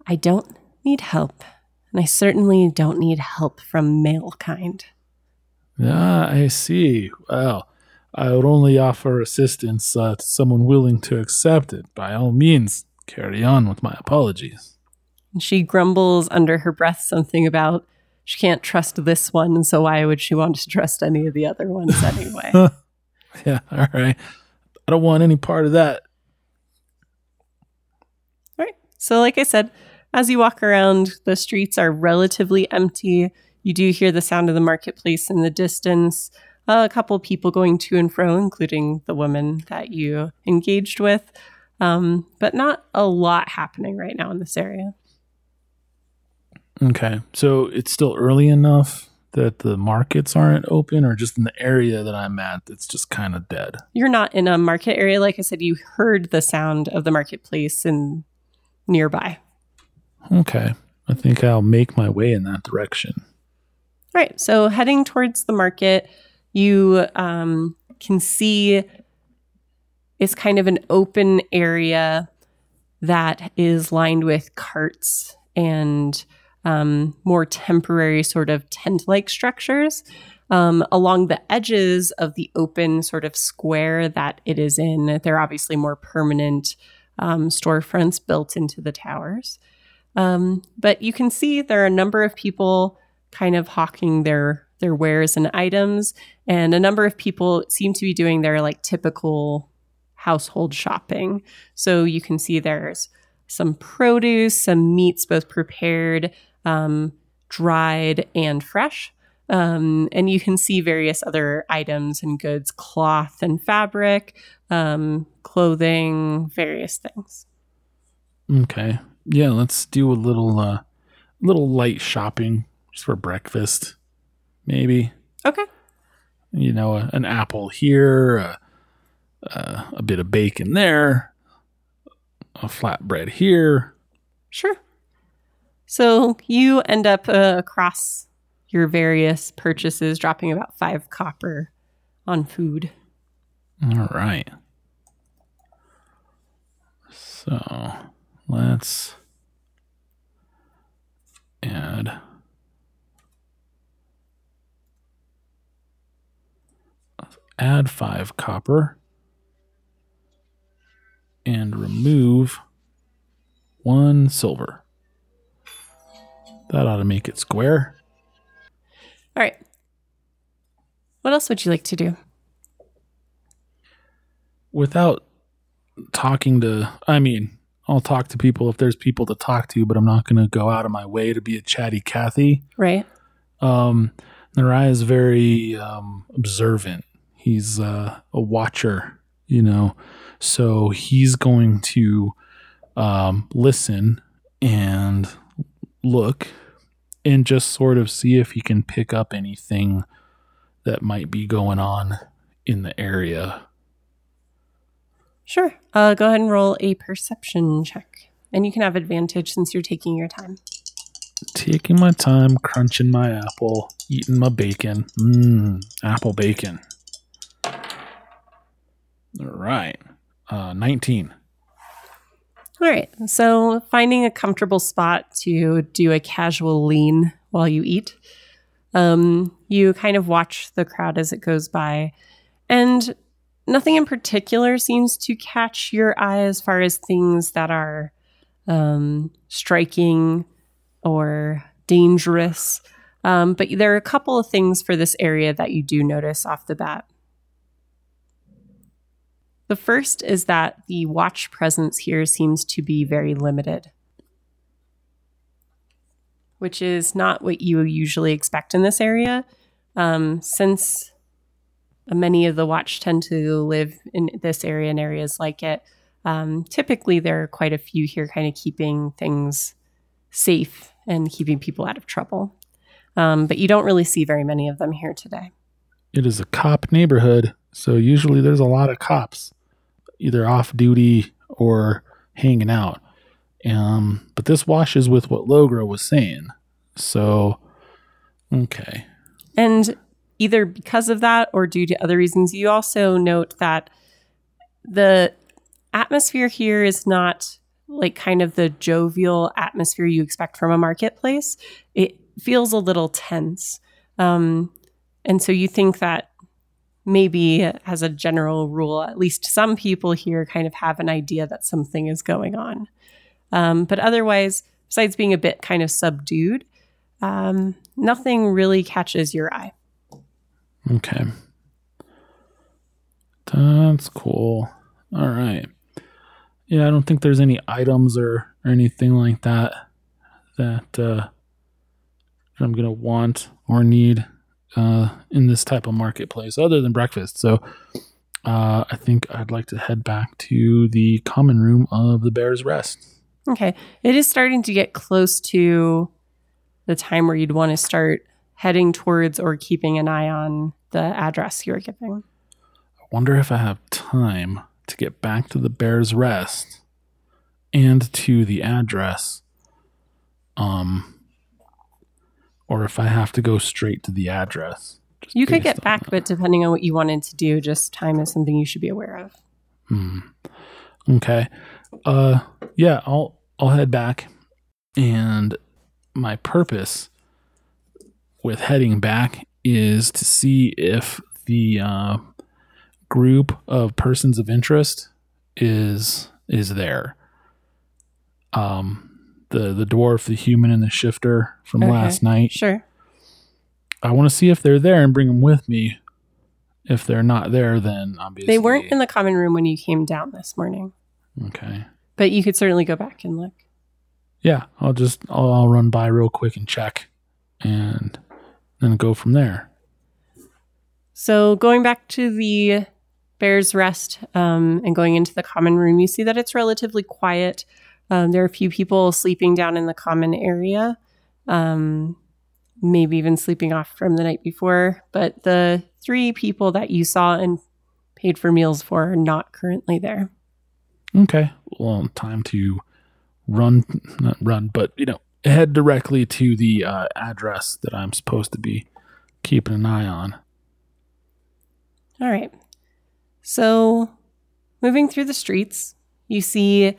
I don't need help. And I certainly don't need help from male kind. Ah, I see. Wow. I would only offer assistance uh, to someone willing to accept it. By all means, carry on with my apologies. And she grumbles under her breath something about she can't trust this one, so why would she want to trust any of the other ones anyway? Yeah, all right. I don't want any part of that. All right. So like I said, as you walk around, the streets are relatively empty. You do hear the sound of the marketplace in the distance. Uh, a couple people going to and fro, including the woman that you engaged with. Um, but not a lot happening right now in this area. Okay. So it's still early enough that the markets aren't open, or just in the area that I'm at, it's just kind of dead. You're not in a market area. Like I said, you heard the sound of the marketplace in nearby. Okay. I think I'll make my way in that direction. All right. So heading towards the market... You um, can see it's kind of an open area that is lined with carts and um, more temporary sort of tent-like structures. Um, along the edges of the open sort of square that it is in, there are obviously more permanent um, storefronts built into the towers. Um, but you can see there are a number of people kind of hawking their their wares and items, and a number of people seem to be doing their like typical household shopping. So you can see there's some produce, some meats, both prepared, um, dried, and fresh. Um, and you can see various other items and goods, cloth and fabric, um, clothing, various things. Okay. yeah, let's do a little uh, little light shopping just for breakfast, maybe. Okay. You know, a, an apple here, a, a, a bit of bacon there, a flatbread here. Sure. So you end up uh, across your various purchases, dropping about five copper on food. All right. So let's add. Let's add five copper and remove one silver. That ought to make it square. All right. What else would you like to do? Without talking to, I mean, I'll talk to people if there's people to talk to, but I'm not going to go out of my way to be a chatty Cathy. Right. Um, Niraya is very um, observant. He's uh, a watcher, you know, so he's going to um, listen and look and just sort of see if he can pick up anything that might be going on in the area. Sure. Uh, go ahead and roll a perception check. And you can have advantage since you're taking your time. Taking my time, crunching my apple, eating my bacon. Mmm, apple bacon. All right. Uh, nineteen. All right. So finding a comfortable spot to do a casual lean while you eat. Um, you kind of watch the crowd as it goes by. And nothing in particular seems to catch your eye as far as things that are um, striking or dangerous. Um, but there are a couple of things for this area that you do notice off the bat. The first is that the watch presence here seems to be very limited, which is not what you usually expect in this area, um, since many of the watch tend to live in this area and areas like it. Um, typically, there are quite a few here kind of keeping things safe and keeping people out of trouble, um, but you don't really see very many of them here today. It is a cop neighborhood, so usually there's a lot of cops, either off duty or hanging out. Um, but this washes with what Logra was saying. So, okay. And either because of that or due to other reasons, you also note that the atmosphere here is not like kind of the jovial atmosphere you expect from a marketplace. It feels a little tense. Um, and so you think that maybe as a general rule, at least some people here kind of have an idea that something is going on. Um, but otherwise, besides being a bit kind of subdued, um, nothing really catches your eye. Okay. That's cool. All right. Yeah, I don't think there's any items or, or anything like that that uh, I'm going to want or need uh, in this type of marketplace other than breakfast. So uh, I think I'd like to head back to the common room of the Bear's Rest. Okay. It is starting to get close to the time where you'd want to start heading towards or keeping an eye on the address you were giving. I wonder if I have time to get back to the Bear's Rest and to the address, um, or if I have to go straight to the address. You could get back, that. But depending on what you wanted to do, just time is something you should be aware of. Hmm. Okay. Uh, yeah, I'll I'll head back, and my purpose with heading back is to see if the uh, group of persons of interest is is there. Um, the the dwarf, the human, and the shifter from okay. last night. Sure. I want to see if they're there and bring them with me. If they're not there, then obviously they weren't in the common room when you came down this morning. Okay. But you could certainly go back and look. Yeah, I'll just I'll, I'll run by real quick and check, and then go from there. So going back to the Bear's Rest um, and going into the common room, you see that it's relatively quiet. Um, there are a few people sleeping down in the common area, um, maybe even sleeping off from the night before. But the three people that you saw and paid for meals for are not currently there. Okay. Well, time to run, not run, but, you know, head directly to the uh, address that I'm supposed to be keeping an eye on. All right. So moving through the streets, you see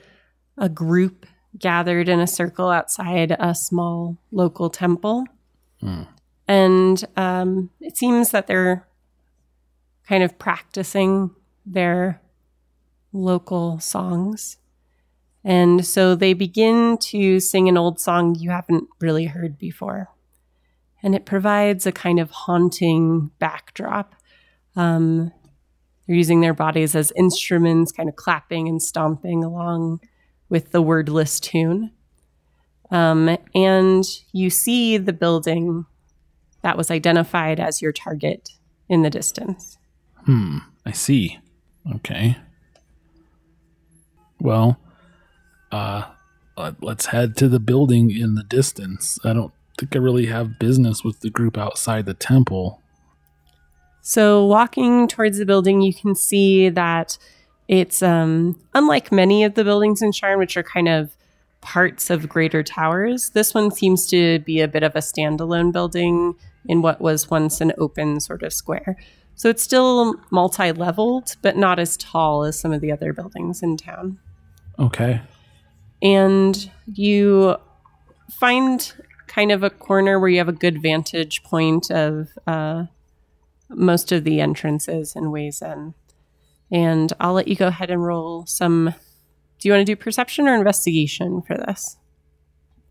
a group gathered in a circle outside a small local temple. Mm. And um, it seems that they're kind of practicing their local songs. And so they begin to sing an old song you haven't really heard before. And it provides a kind of haunting backdrop. Um, they're using their bodies as instruments, kind of clapping and stomping along with the wordless tune. Um, and you see the building that was identified as your target in the distance. Hmm, I see. Okay. Well, uh, let's head to the building in the distance. I don't think I really have business with the group outside the temple. So walking towards the building, you can see that it's um, unlike many of the buildings in Sharn, which are kind of parts of greater towers. This one seems to be a bit of a standalone building in what was once an open sort of square. So it's still multi-leveled, but not as tall as some of the other buildings in town. Okay. And you find kind of a corner where you have a good vantage point of uh, most of the entrances and ways in. And I'll let you go ahead and roll some. Do you want to do perception or investigation for this?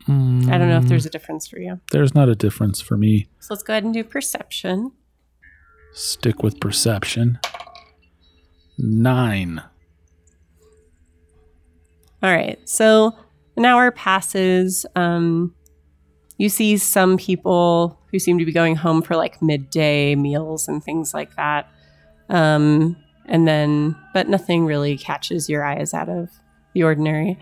Mm, I don't know if there's a difference for you. There's not a difference for me. So let's go ahead and do perception. Stick with perception. Nine. All right. So an hour passes. Um, you see some people who seem to be going home for like midday meals and things like that. Um, And then, but nothing really catches your eyes out of the ordinary.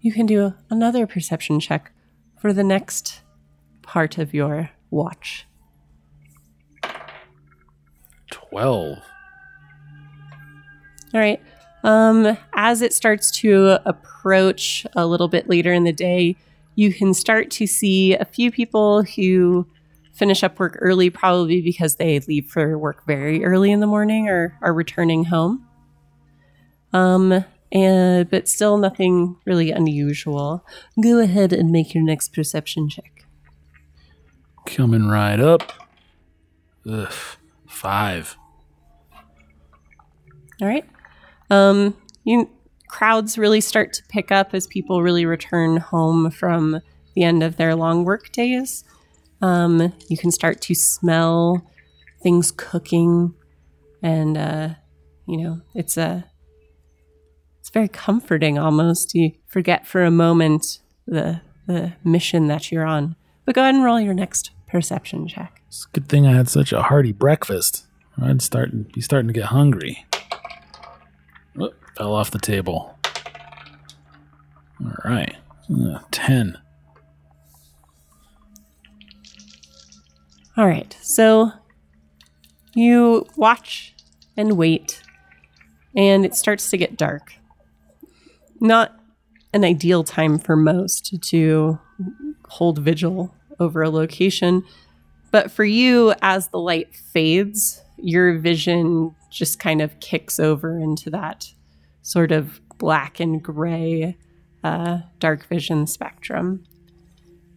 You can do another perception check for the next part of your watch. twelve. All right. Um, as it starts to approach a little bit later in the day, you can start to see a few people who finish up work early, probably because they leave for work very early in the morning or are returning home. Um, and, but still nothing really unusual. Go ahead and make your next perception check. Coming right up. Ugh, five. All right. Um, you, crowds really start to pick up as people really return home from the end of their long work days. Um, you can start to smell things cooking, and uh, you know it's a it's very comforting. Almost you forget for a moment the the mission that you're on. But go ahead and roll your next perception check. It's a good thing I had such a hearty breakfast. I'd start be starting to get hungry. Oh, fell off the table. All right, uh, ten. All right, so you watch and wait, and it starts to get dark. Not an ideal time for most to hold vigil over a location, but for you, as the light fades, your vision just kind of kicks over into that sort of black and gray uh, dark vision spectrum.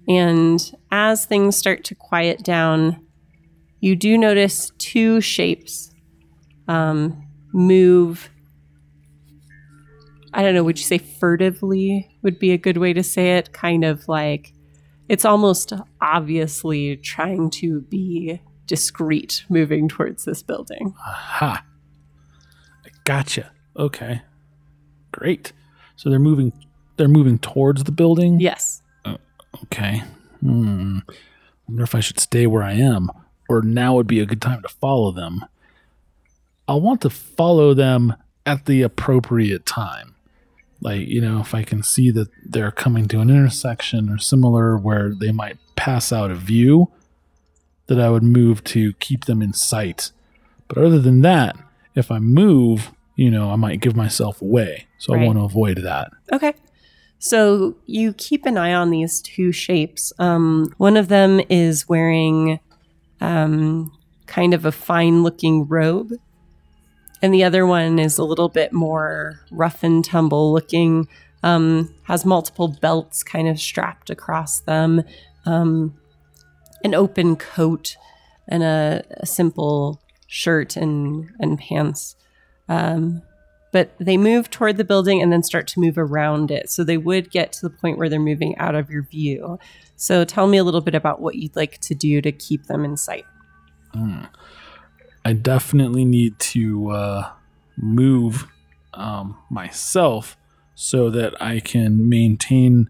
And as things start to quiet down, you do notice two shapes um, move. I don't know, would you say furtively would be a good way to say it? Kind of like it's almost obviously trying to be discreet moving towards this building. Aha. Gotcha. Okay. Great. So they're moving they're moving towards the building? Yes. Okay. Hmm. I wonder if I should stay where I am, or now would be a good time to follow them. I'll want to follow them at the appropriate time. Like, you know, if I can see that they're coming to an intersection or similar where they might pass out of view, that I would move to keep them in sight. But other than that, if I move, you know, I might give myself away. So right. I want to avoid that. Okay. So you keep an eye on these two shapes. Um, one of them is wearing um, kind of a fine-looking robe. And the other one is a little bit more rough and tumble looking, um, has multiple belts kind of strapped across them, um, an open coat, and a, a simple shirt and, and pants. Um, but they move toward the building and then start to move around it. So they would get to the point where they're moving out of your view. So tell me a little bit about what you'd like to do to keep them in sight. Mm. I definitely need to uh, move um, myself so that I can maintain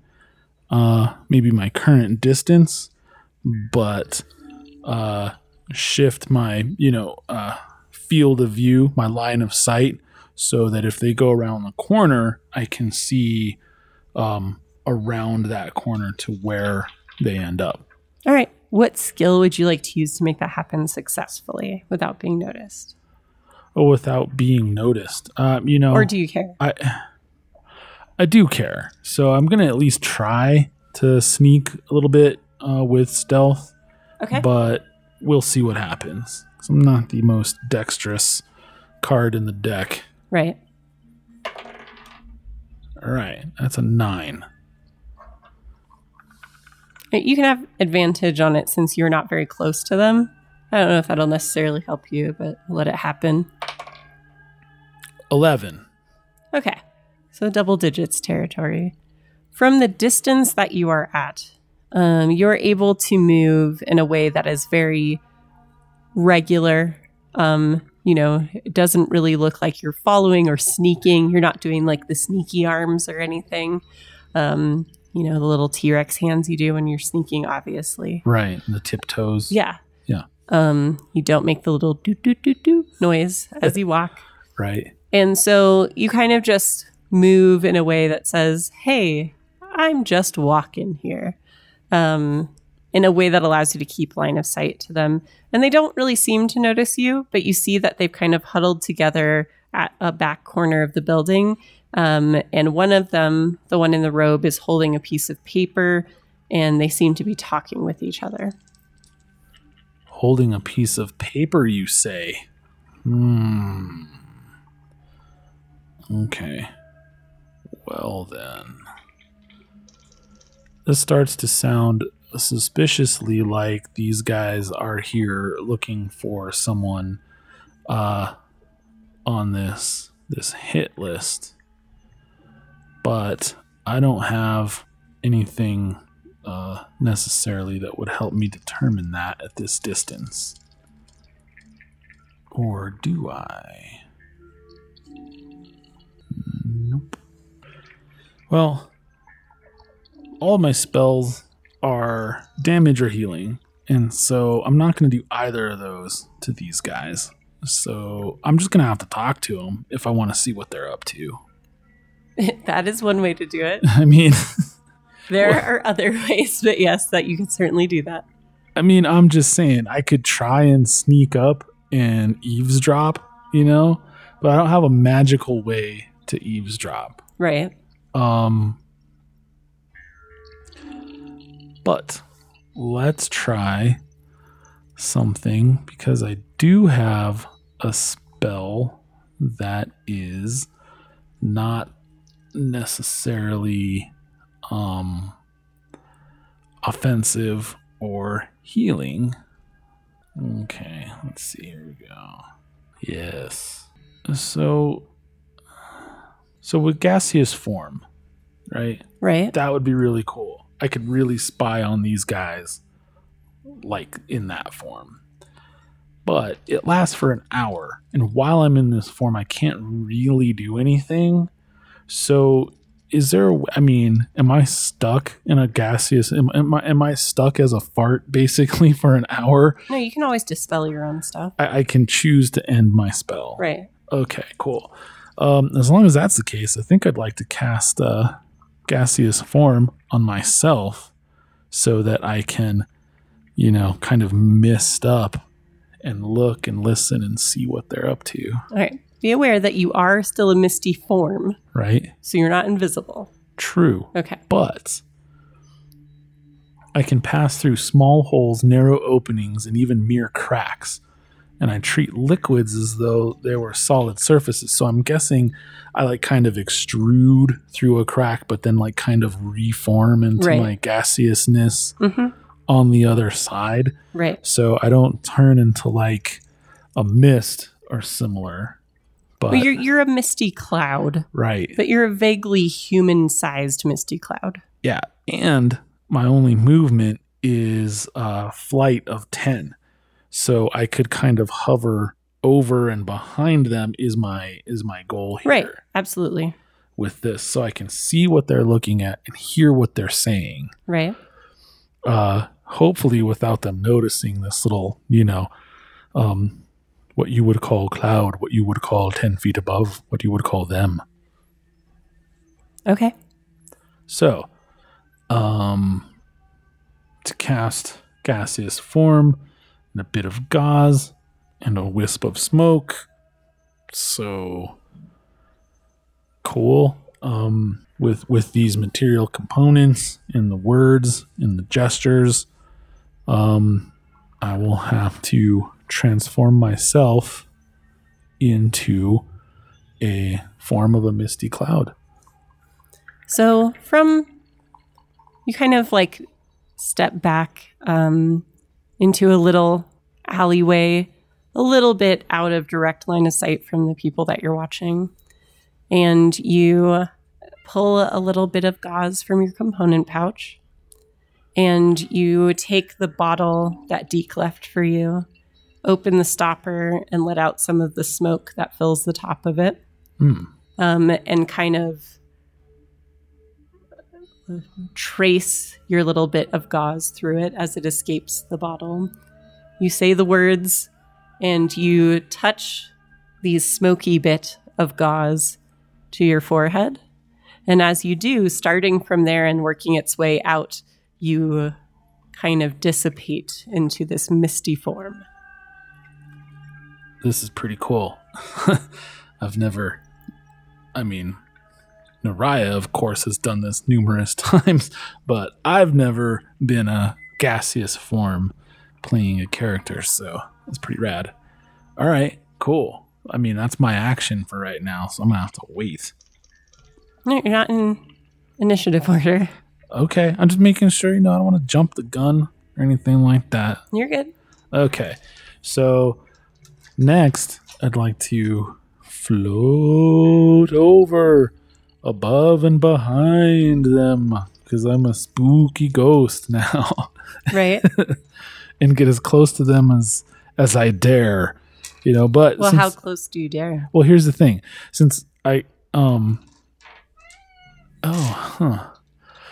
uh, maybe my current distance, but uh, shift my, you know, uh, field of view, my line of sight, so that if they go around the corner, I can see um, around that corner to where they end up. All right. What skill would you like to use to make that happen successfully without being noticed? Oh, without being noticed. Um, you know, or do you care? I I do care. So I'm going to at least try to sneak a little bit uh, with stealth. Okay. But we'll see what happens. Because I'm not the most dexterous card in the deck. Right. All right. That's a nine. You can have advantage on it since you're not very close to them. I don't know if that'll necessarily help you, but let it happen. eleven. Okay. So double digits territory. From the distance that you are at, um, you're able to move in a way that is very regular. Um, you know, it doesn't really look like you're following or sneaking. You're not doing like the sneaky arms or anything. Um You know, the little T-Rex hands you do when you're sneaking, obviously. Right. And the tiptoes. Yeah. Yeah. Um, you don't make the little do-do-do-do noise as you walk. Right. And so you kind of just move in a way that says, hey, I'm just walking here, um, in a way that allows you to keep line of sight to them. And they don't really seem to notice you, but you see that they've kind of huddled together at a back corner of the building. Um, and one of them, the one in the robe, is holding a piece of paper, and they seem to be talking with each other. Holding a piece of paper, you say? Hmm. Okay. Well, then. This starts to sound suspiciously like these guys are here looking for someone uh, on this this hit list. But I don't have anything uh, necessarily that would help me determine that at this distance. Or do I? Nope. Well, all of my spells are damage or healing, and so I'm not going to do either of those to these guys. So I'm just going to have to talk to them if I want to see what they're up to. That is one way to do it. I mean, there well, are other ways, but yes, that you can certainly do that. I mean, I'm just saying I could try and sneak up and eavesdrop, you know, but I don't have a magical way to eavesdrop. Right. Um, but let's try something, because I do have a spell that is not necessarily um, offensive or healing. Okay, let's see. Here we go. Yes. So, so with gaseous form, right? Right. That would be really cool. I could really spy on these guys, like in that form. But it lasts for an hour, and while I'm in this form, I can't really do anything. So is there, I mean, am I stuck in a gaseous, am, am, I, am I stuck as a fart basically for an hour? No, you can always dispel your own stuff. I, I can choose to end my spell. Right. Okay, cool. Um, as long as that's the case, I think I'd like to cast uh, gaseous form on myself so that I can, you know, kind of mist up and look and listen and see what they're up to. All right. Be aware that you are still a misty form. Right. So you're not invisible. True. Okay. But I can pass through small holes, narrow openings, and even mere cracks. And I treat liquids as though they were solid surfaces. So I'm guessing I like kind of extrude through a crack, but then like kind of reform into right. my gaseousness mm-hmm. on the other side. Right. So I don't turn into like a mist or similar. But well, you're, you're a misty cloud. Right. But you're a vaguely human-sized misty cloud. Yeah. And my only movement is a flight of ten. So I could kind of hover over and behind them is my is my goal here. Right. Absolutely. With this. So I can see what they're looking at and hear what they're saying. Right. Uh, hopefully without them noticing this little, you know, um, what you would call cloud, what you would call ten feet above, what you would call them. Okay. So, um, to cast gaseous form and a bit of gauze and a wisp of smoke. So cool. Um, with, with these material components and the words and the gestures, um, I will have to transform myself into a form of a misty cloud. So from you kind of like step back um, into a little alleyway, a little bit out of direct line of sight from the people that you're watching. And you pull a little bit of gauze from your component pouch and you take the bottle that Deke left for you, open the stopper and let out some of the smoke that fills the top of it. Mm. Um, and kind of trace your little bit of gauze through it as it escapes the bottle. You say the words and you touch the smoky bit of gauze to your forehead. And as you do, starting from there and working its way out, you kind of dissipate into this misty form. This is pretty cool. I've never, I mean, Niraya, of course, has done this numerous times, but I've never been a gaseous form playing a character, so that's pretty rad. All right, cool. I mean, that's my action for right now, so I'm going to have to wait. No, you're not in initiative order. Okay, I'm just making sure, you know, I don't want to jump the gun or anything like that. You're good. Okay, so next, I'd like to float over above and behind them because I'm a spooky ghost now. Right. And get as close to them as, as I dare, you know, but well, since, how close do you dare? Well, here's the thing. Since I, um, oh, huh.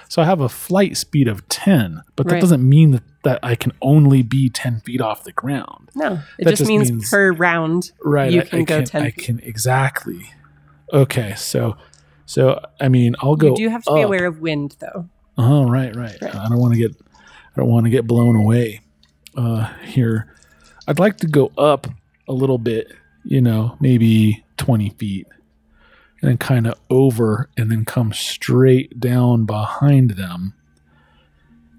So I have a flight speed of ten, but that right. doesn't mean that, that I can only be ten feet off the ground. No, it just, just means, means per round right, you I, can I go can, ten I feet. Can, exactly. Okay, so, so I mean, I'll go up. You do have to up. be aware of wind, though. Oh, right, right. right. I don't want to get I don't want to get blown away uh, here. I'd like to go up a little bit, you know, maybe twenty feet. And then kind of over and then come straight down behind them.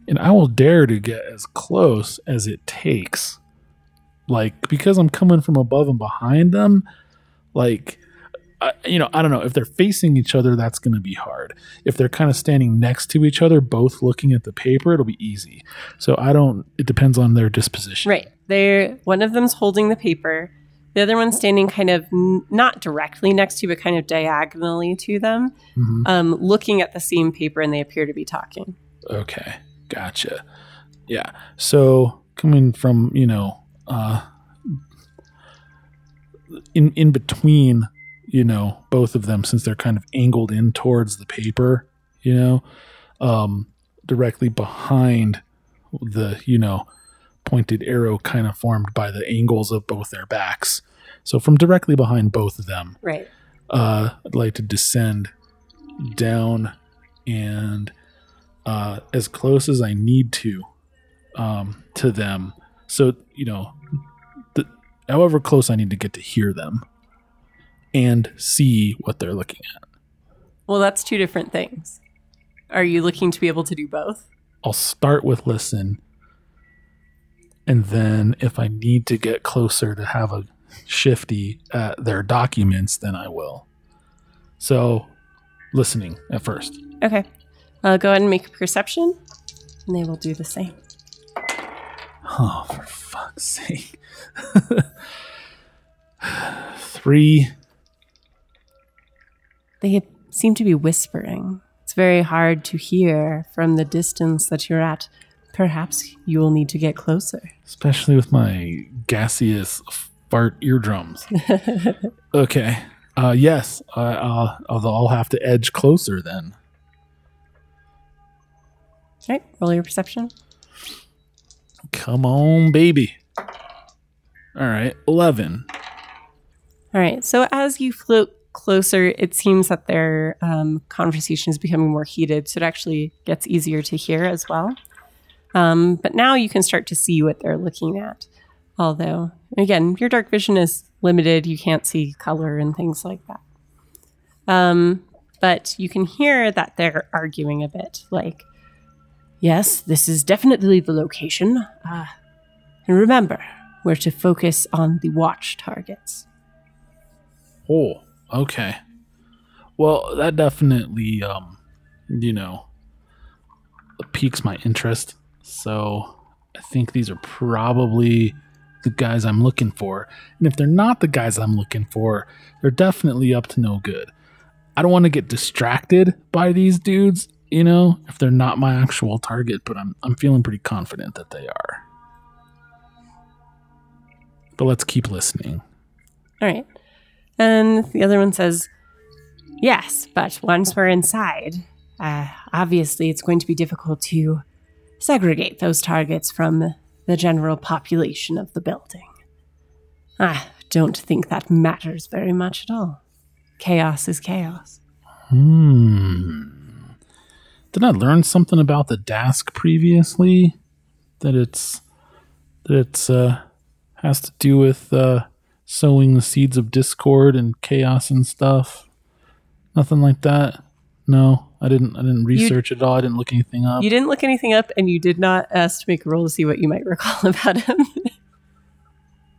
And I will dare to get as close as it takes. Like, because I'm coming from above and behind them, like, I, you know, I don't know. If they're facing each other, that's going to be hard. If they're kind of standing next to each other, both looking at the paper, it'll be easy. So I don't, it depends on their disposition. Right. They're, one of them's holding the paper. The other one's standing kind of n- not directly next to you, but kind of diagonally to them, mm-hmm. um, looking at the same paper, and they appear to be talking. Okay. Gotcha. Yeah. So coming from, you know, uh, in, in between, you know, both of them, since they're kind of angled in towards the paper, you know, um, directly behind the, you know, pointed arrow kind of formed by the angles of both their backs. So from directly behind both of them. Right. Uh, I'd like to descend down and uh, as close as I need to um, to them. So, you know, the, however close I need to get to hear them and see what they're looking at. Well, that's two different things. Are you looking to be able to do both? I'll start with listen. And then if I need to get closer to have a shifty at their documents, then I will. So listening at first. Okay. I'll go ahead and make a perception and they will do the same. Oh, for fuck's sake. Three. They seem to be whispering. It's very hard to hear from the distance that you're at. Perhaps you will need to get closer. Especially with my gaseous fart eardrums. Okay. Uh, yes. Uh, uh, although I'll have to edge closer then. All right. Roll your perception. Come on, baby. All right. eleven. All right. So as you float closer, it seems that their um, conversation is becoming more heated. So it actually gets easier to hear as well. Um, but now you can start to see what they're looking at. Although, again, your dark vision is limited. You can't see color and things like that. Um, but you can hear that they're arguing a bit. Like, yes, this is definitely the location. Uh, and remember, we're to focus on the watch targets. Oh, okay. Well, that definitely, um, you know, piques my interest. So I think these are probably the guys I'm looking for. And if they're not the guys I'm looking for, they're definitely up to no good. I don't want to get distracted by these dudes, you know, if they're not my actual target, but I'm I'm feeling pretty confident that they are. But let's keep listening. All right. And the other one says, yes, but once we're inside, uh, obviously it's going to be difficult to segregate those targets from the general population of the building. I don't think that matters very much at all. Chaos is chaos. Hmm. Did I learn something about the Dask previously? That it's that it's uh, has to do with uh, sowing the seeds of discord and chaos and stuff. Nothing like that. No. I didn't I didn't research you, it at all. I didn't look anything up. You didn't look anything up, and you did not ask to make a roll to see what you might recall about him.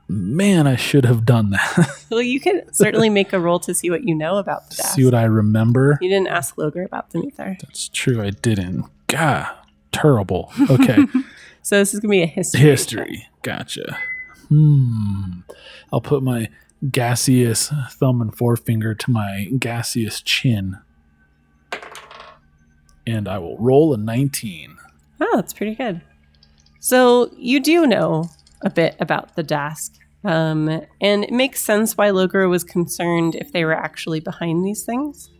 Man, I should have done that. Well, you can certainly make a roll to see what you know about the Dask. See what I remember. You didn't ask Logra about them either. That's true. I didn't. God, terrible. Okay. So this is going to be a history. History. Thing. Gotcha. Hmm. I'll put my gaseous thumb and forefinger to my gaseous chin. And I will roll a nineteen. Oh, that's pretty good. So you do know a bit about the Dask. Um, and it makes sense why Logra was concerned if they were actually behind these things.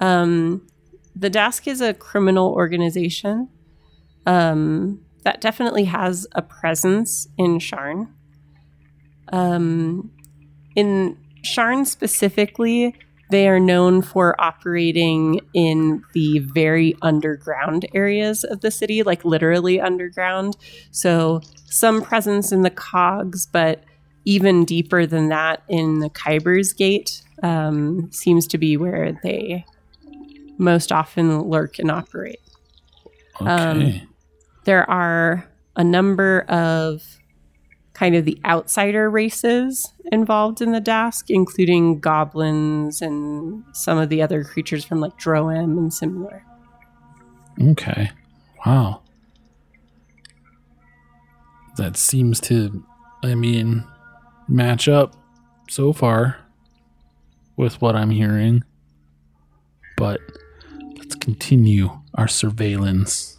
Um, the Dask is a criminal organization um, that definitely has a presence in Sharn. Um, in Sharn specifically, they are known for operating in the very underground areas of the city, like literally underground. So some presence in the Cogs, but even deeper than that in the Kyber's Gate um, seems to be where they most often lurk and operate. Okay. Um, there are a number of kind of the outsider races involved in the Dask, including goblins and some of the other creatures from like Droem and similar. Okay. Wow. That seems to, I mean, match up so far with what I'm hearing. But let's continue our surveillance.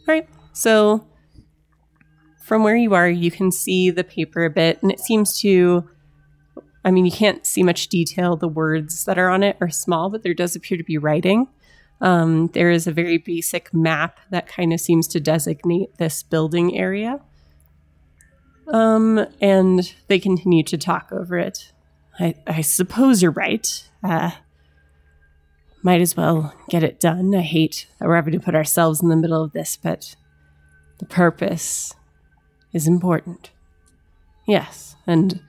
All right. So from where you are, you can see the paper a bit, and it seems to, I mean, you can't see much detail. The words that are on it are small, but there does appear to be writing. Um, there is a very basic map that kind of seems to designate this building area. Um, and they continue to talk over it. I, I suppose you're right. Uh, might as well get it done. I hate that we're having to put ourselves in the middle of this, but the purpose is important. Yes, and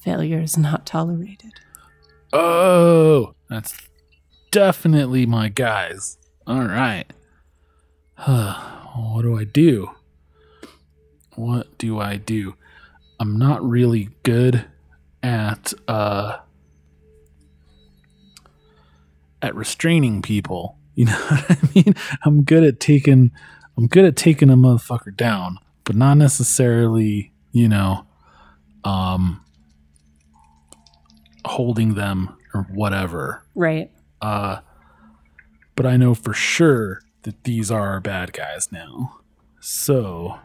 failure is not tolerated. Oh, that's definitely my guys. All right. Huh, what do I do? What do I do? I'm not really good at uh at restraining people. You know what I mean? I'm good at taking I'm good at taking a motherfucker down, but not necessarily, you know, um holding them or whatever. Right. Uh but I know for sure that these are our bad guys now. So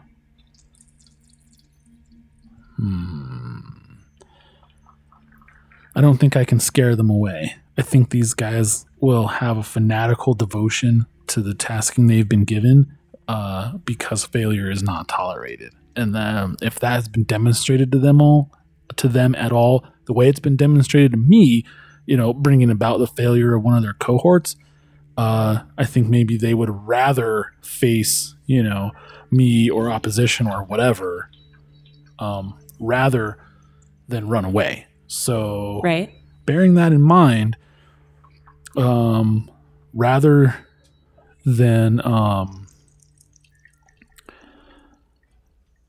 Hmm. I don't think I can scare them away. I think these guys will have a fanatical devotion to the tasking they've been given uh, because failure is not tolerated. And um, if that has been demonstrated to them all, to them at all, the way it's been demonstrated to me, you know, bringing about the failure of one of their cohorts, uh, I think maybe they would rather face, you know, me or opposition or whatever, um, rather than run away. So, right. Bearing that in mind, um, rather than um,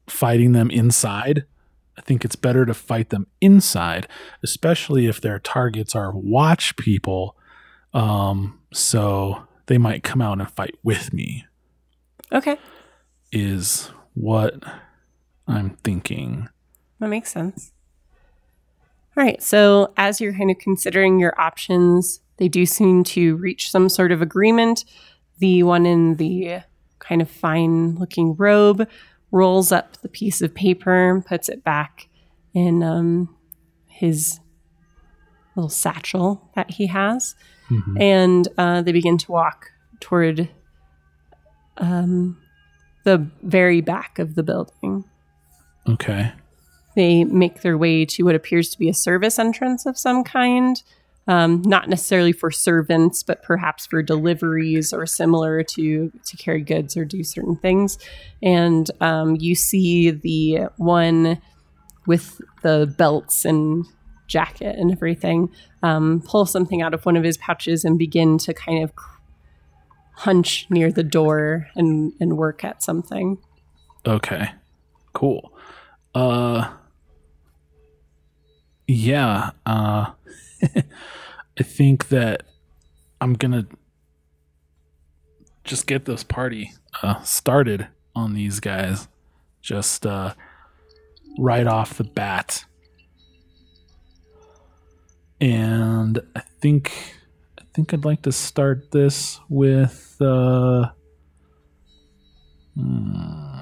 fighting them inside, I think it's better to fight them inside, especially if their targets are watch people. Um, so they might come out and fight with me. Okay. Is what I'm thinking. That makes sense. All right, so as you're kind of considering your options, they do seem to reach some sort of agreement. The one in the kind of fine-looking robe rolls up the piece of paper and puts it back in um, his little satchel that he has. Mm-hmm. And uh, they begin to walk toward um, the very back of the building. Okay. They make their way to what appears to be a service entrance of some kind, um, not necessarily for servants, but perhaps for deliveries or similar to to carry goods or do certain things. And um, you see the one with the belts and jacket and everything um, pull something out of one of his pouches and begin to kind of hunch near the door and, and work at something. Okay, cool. Uh... Yeah, uh, I think that I'm going to just get this party uh, started on these guys just uh, right off the bat. And I think I think I'd like to start this with uh, hmm,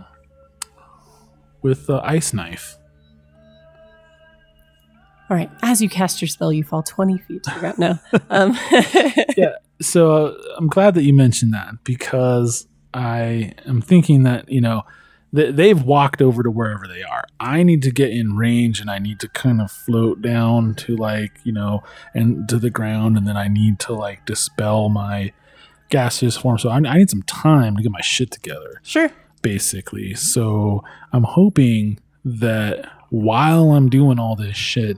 with the uh, ice knife. All right. As you cast your spell, you fall twenty feet to the ground. No. Um. Yeah. So uh, I'm glad that you mentioned that, because I am thinking that, you know, th- they've walked over to wherever they are. I need to get in range, and I need to kind of float down to, like, you know, and to the ground. And then I need to, like, dispel my gaseous form. So I, I need some time to get my shit together. Sure. Basically. So I'm hoping that while I'm doing all this shit,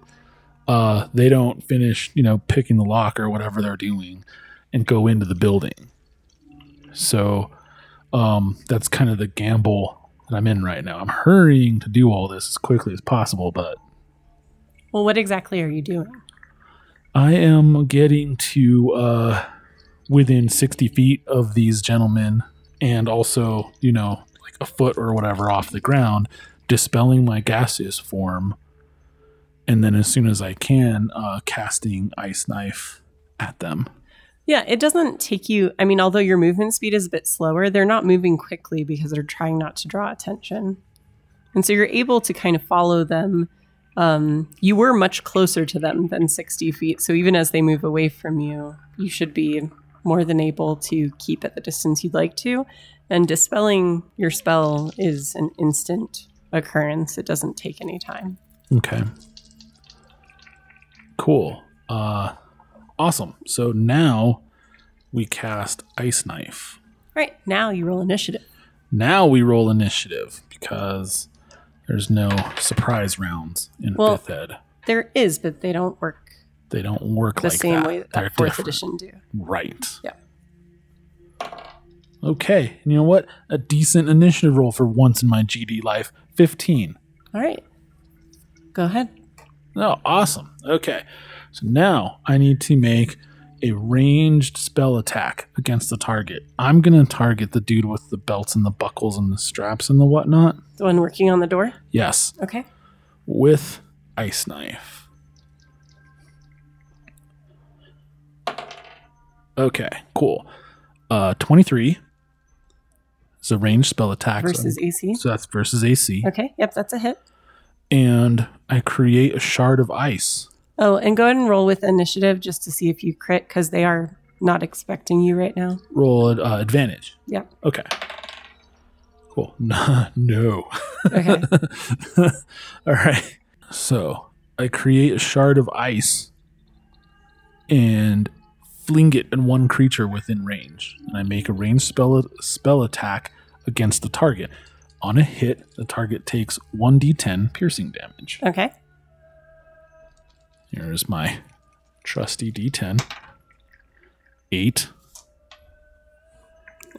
Uh, they don't finish, you know, picking the lock or whatever they're doing and go into the building. So um, that's kind of the gamble that I'm in right now. I'm hurrying to do all this as quickly as possible, but... Well, what exactly are you doing? I am getting to uh, within sixty feet of these gentlemen, and also, you know, like a foot or whatever off the ground, dispelling my gaseous form. And then as soon as I can, uh, casting Ice Knife at them. Yeah, it doesn't take you... I mean, although your movement speed is a bit slower, they're not moving quickly because they're trying not to draw attention. And so you're able to kind of follow them. Um, you were much closer to them than sixty feet, so even as they move away from you, you should be more than able to keep at the distance you'd like to. And dispelling your spell is an instant occurrence. It doesn't take any time. Okay. Cool. Uh, awesome. So now we cast Ice Knife. Right. Now you roll initiative. Now we roll initiative because there's no surprise rounds in well, fifth ed. There is, but they don't work. They don't work the like same that. way that They're fourth different. edition do. Right. Yeah. Okay. And you know what? A decent initiative roll for once in my G D life. fifteen. All right. Go ahead. Oh, awesome. Okay. So now I need to make a ranged spell attack against the target. I'm going to target the dude with the belts and the buckles and the straps and the whatnot. The one working on the door? Yes. Okay. With Ice Knife. Okay, cool. Uh, twenty-three. It's a ranged spell attack. Versus so A C? So that's versus A C. Okay, yep, that's a hit. And I create a shard of ice. Oh, and go ahead and roll with initiative just to see if you crit, because they are not expecting you right now. Roll uh, advantage. Yep. Okay. Cool. No. Okay. All right. So I create a shard of ice and fling it at one creature within range. And I make a ranged spell, spell attack against the target. On a hit, the target takes one d ten piercing damage. Okay. Here's my trusty d ten. Eight.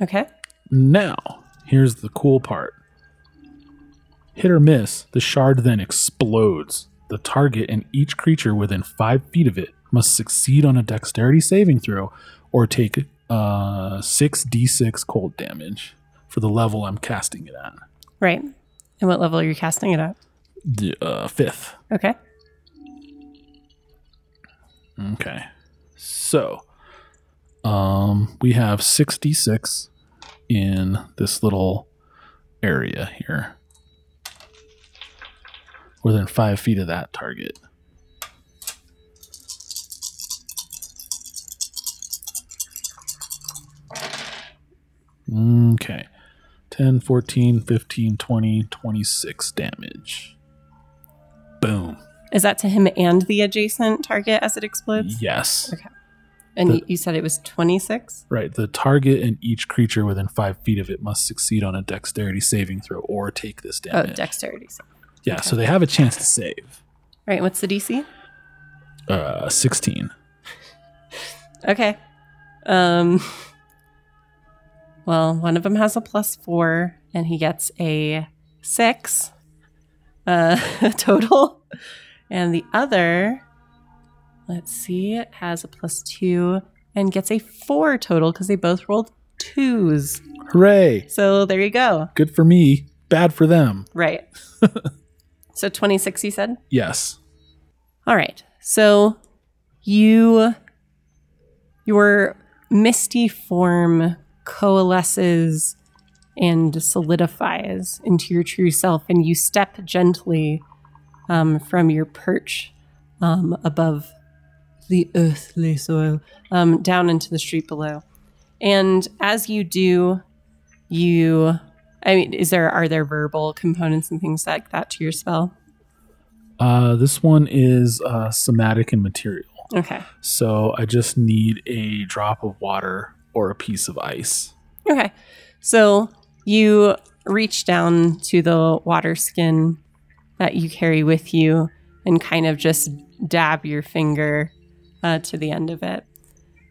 Okay. Now, here's the cool part. Hit or miss, the shard then explodes. The target and each creature within five feet of it must succeed on a dexterity saving throw or take uh, six d six cold damage for the level I'm casting it at. Right. And what level are you casting it at? The, uh, fifth. Okay. Okay. So, um, we have six d six in this little area here. Within five feet of that target. Okay. ten, fourteen, fifteen, twenty, twenty-six damage. Boom. Is that to him and the adjacent target as it explodes? Yes. Okay. And the, you said it was twenty-six? Right. The target and each creature within five feet of it must succeed on a dexterity saving throw or take this damage. Oh, dexterity saving. Yeah, okay. So they have a chance to save. All right. What's the D C? Uh, sixteen. Okay. Um. Well, one of them has a plus four, and he gets a six uh, total. And the other, let's see, has a plus two and gets a four total because they both rolled twos. Hooray. So there you go. Good for me. Bad for them. Right. So twenty-six, you said? Yes. All right. So you, your misty form coalesces and solidifies into your true self, and you step gently Um, from your perch um, above the earthly soil um, down into the street below. And as you do, you, I mean, is there, are there verbal components and things like that to your spell? Uh, this one is uh, somatic and material. Okay. So I just need a drop of water or a piece of ice. Okay. So you reach down to the water skin that you carry with you and kind of just dab your finger uh, to the end of it.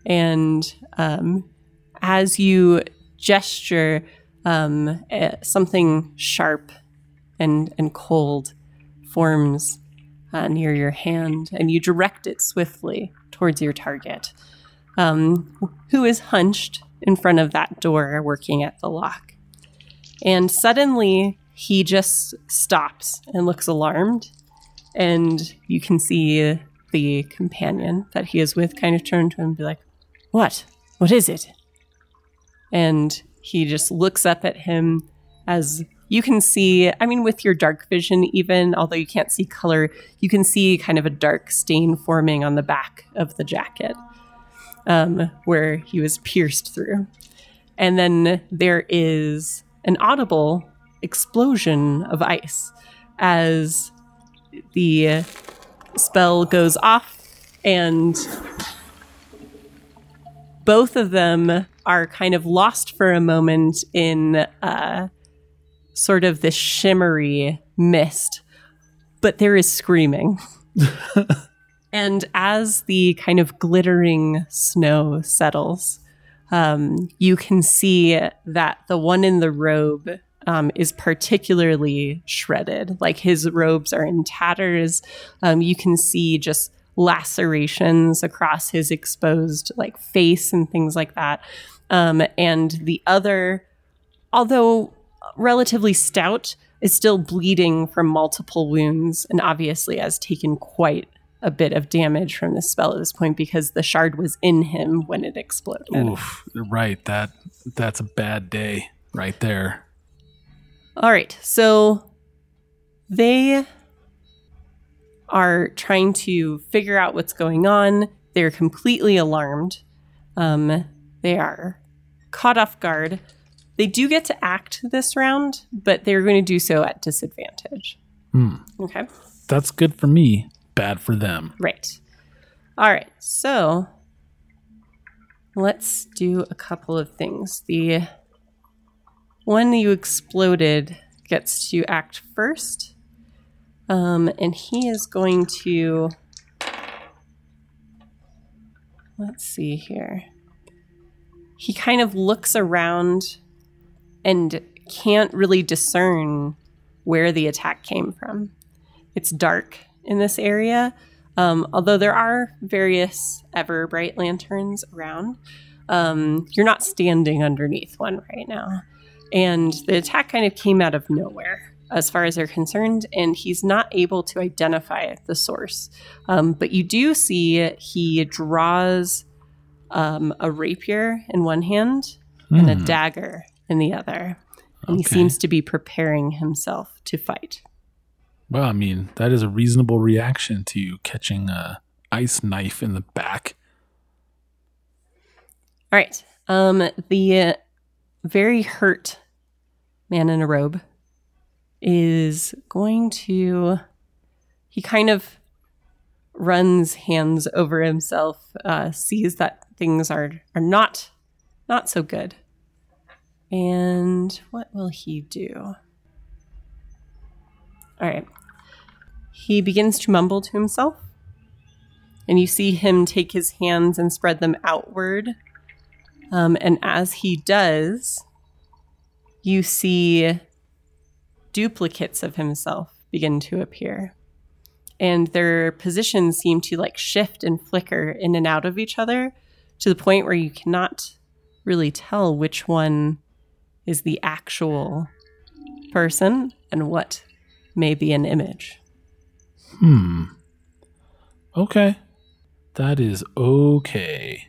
And um, as you gesture, um, uh, something sharp and, and cold forms uh, near your hand, and you direct it swiftly towards your target, um, who is hunched in front of that door working at the lock. And suddenly, he just stops and looks alarmed, and you can see the companion that he is with kind of turn to him and be like, what? What is it? And he just looks up at him as you can see, I mean, with your dark vision even, although you can't see color, you can see kind of a dark stain forming on the back of the jacket um, where he was pierced through. And then there is an audible explosion of ice as the spell goes off and both of them are kind of lost for a moment in uh, sort of this shimmery mist, but there is screaming. And as the kind of glittering snow settles, um, you can see that the one in the robe um, is particularly shredded. Like, his robes are in tatters. Um, you can see just lacerations across his exposed, like, face and things like that. Um, and the other, although relatively stout, is still bleeding from multiple wounds and obviously has taken quite a bit of damage from this spell at this point because the shard was in him when it exploded. Oof, right. That that's a bad day right there. All right. So they are trying to figure out what's going on. They're completely alarmed. Um, they are caught off guard. They do get to act this round, but they're going to do so at disadvantage. Hmm. Okay. That's good for me. Bad for them. Right. All right. So let's do a couple of things. The one you exploded gets to act first. Um, and he is going to, let's see here. He kind of looks around and can't really discern where the attack came from. It's dark in this area, um, although there are various Everbright lanterns around. Um, you're not standing underneath one right now. And the attack kind of came out of nowhere, as far as they're concerned, and he's not able to identify the source. Um, but you do see he draws um, a rapier in one hand mm. and a dagger in the other. And okay. He seems to be preparing himself to fight. Well, I mean, that is a reasonable reaction to catching a ice knife in the back. All right. Um, the very hurt man in a robe is going to, he kind of runs hands over himself, uh, sees that things are, are not, not so good. And what will he do? All right. He begins to mumble to himself, and you see him take his hands and spread them outward. Um, and as he does, you see duplicates of himself begin to appear, and their positions seem to like shift and flicker in and out of each other to the point where you cannot really tell which one is the actual person and what may be an image. Hmm. Okay. That is okay.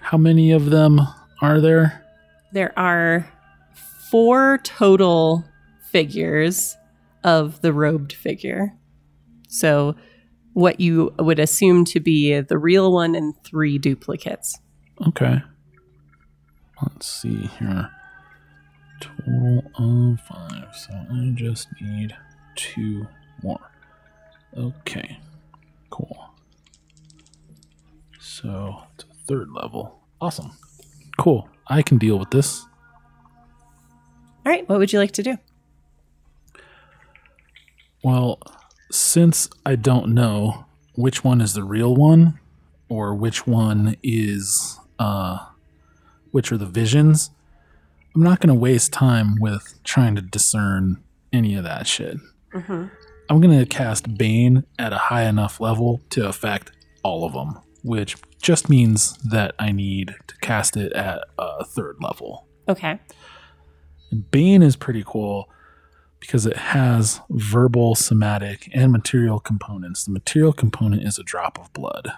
How many of them are there? There are four total figures of the robed figure. So what you would assume to be the real one and three duplicates. Okay. Let's see here. Total of five. So I just need two more. Okay. Cool. So it's a third level. Awesome. Cool. I can deal with this. All right, what would you like to do? Well, since I don't know which one is the real one or which one is, uh, which are the visions, I'm not going to waste time with trying to discern any of that shit. Mm-hmm. I'm going to cast Bane at a high enough level to affect all of them, which just means that I need to cast it at a third level. Okay. Bane is pretty cool because it has verbal, somatic, and material components. The material component is a drop of blood.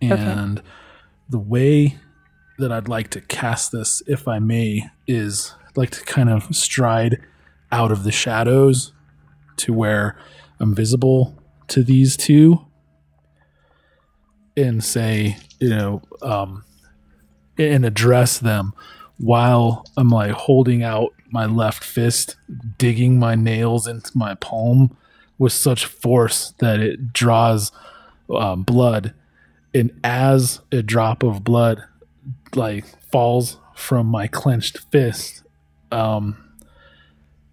And okay. The way that I'd like to cast this, if I may, is I'd like to kind of stride out of the shadows to where I'm visible to these two and say, you know, um, and address them while I'm like holding out my left fist, digging my nails into my palm, with such force that it draws um, blood. And as a drop of blood like falls from my clenched fist, um,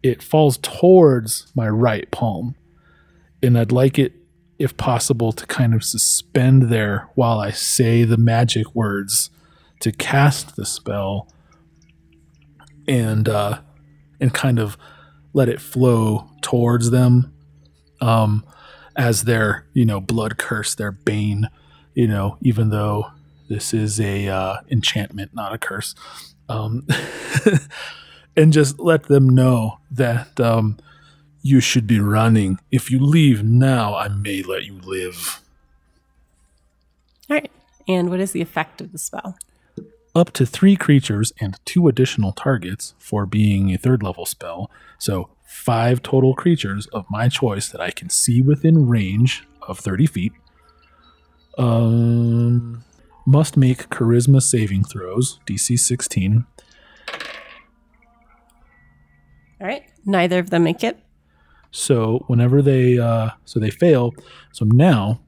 it falls towards my right palm. And I'd like it, if possible, to kind of suspend there while I say the magic words to cast the spell, and uh, and kind of let it flow towards them um, as their, you know, blood curse, their bane, you know, even though this is a uh, enchantment, not a curse. Um, and just let them know that um, you should be running. If you leave now, I may let you live. All right. And what is the effect of the spell? Up to three creatures and two additional targets for being a third level spell. So five total creatures of my choice that I can see within range of thirty feet. Um, must make charisma saving throws, D C sixteen. All right. Neither of them make it. So whenever they, uh, so they fail. So now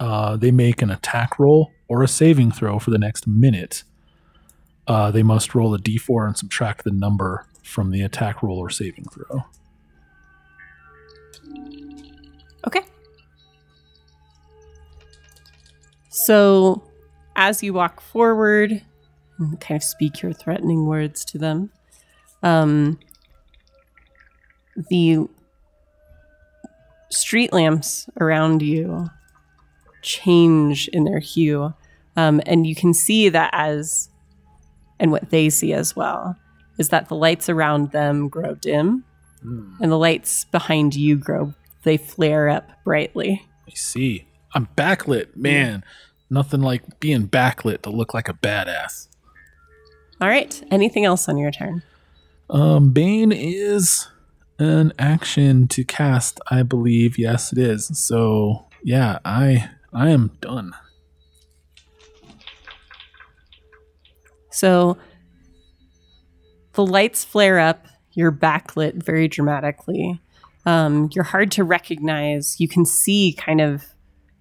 uh, they make an attack roll or a saving throw for the next minute. Uh, they must roll a d four and subtract the number from the attack roll or saving throw. Okay. So as you walk forward and kind of speak your threatening words to them, um, the street lamps around you change in their hue, um, and you can see that as, and what they see as well, is that the lights around them grow dim, mm. and the lights behind you grow, they flare up brightly. I see. I'm backlit, man. Mm. Nothing like being backlit to look like a badass. All right. Anything else on your turn? Um, Bane is an action to cast, I believe. Yes, it is. So, yeah, I... I am done. So the lights flare up. You're backlit very dramatically. Um, you're hard to recognize. You can see kind of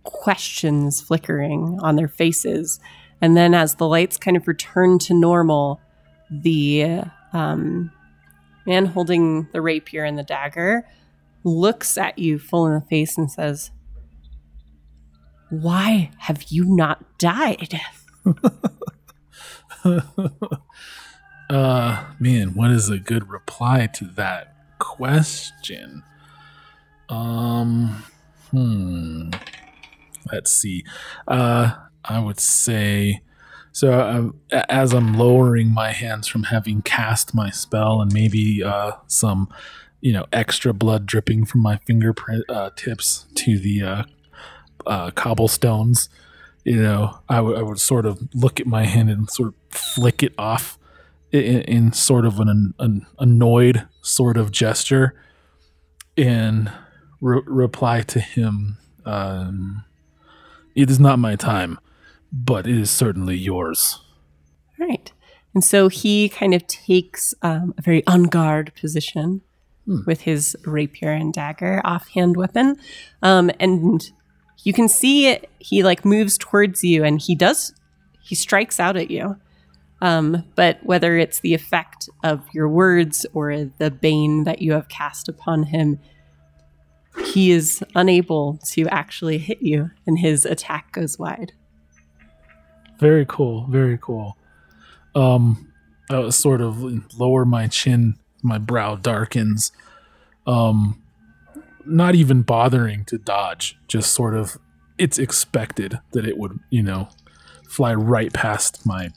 questions flickering on their faces. And then as the lights kind of return to normal, the um, man holding the rapier and the dagger looks at you full in the face and says, "Why have you not died?" uh, man, what is a good reply to that question? Um, hmm. Let's see. Uh, I would say, so I'm, as I'm lowering my hands from having cast my spell and maybe uh, some, you know, extra blood dripping from my fingerprint uh, tips to the uh, Uh, cobblestones, you know, I, w- I would sort of look at my hand and sort of flick it off in, in sort of an, an annoyed sort of gesture, and re- reply to him, um, "It is not my time, but it is certainly yours." All right. And so he kind of takes um, a very en garde position hmm. with his rapier and dagger, offhand weapon, um, and you can see it, he like moves towards you and he does, he strikes out at you. Um, but whether it's the effect of your words or the bane that you have cast upon him, he is unable to actually hit you and his attack goes wide. Very cool. Very cool. Um, I was sort of lower my chin, my brow darkens. Um, Not even bothering to dodge, just sort of, it's expected that it would, you know, fly right past my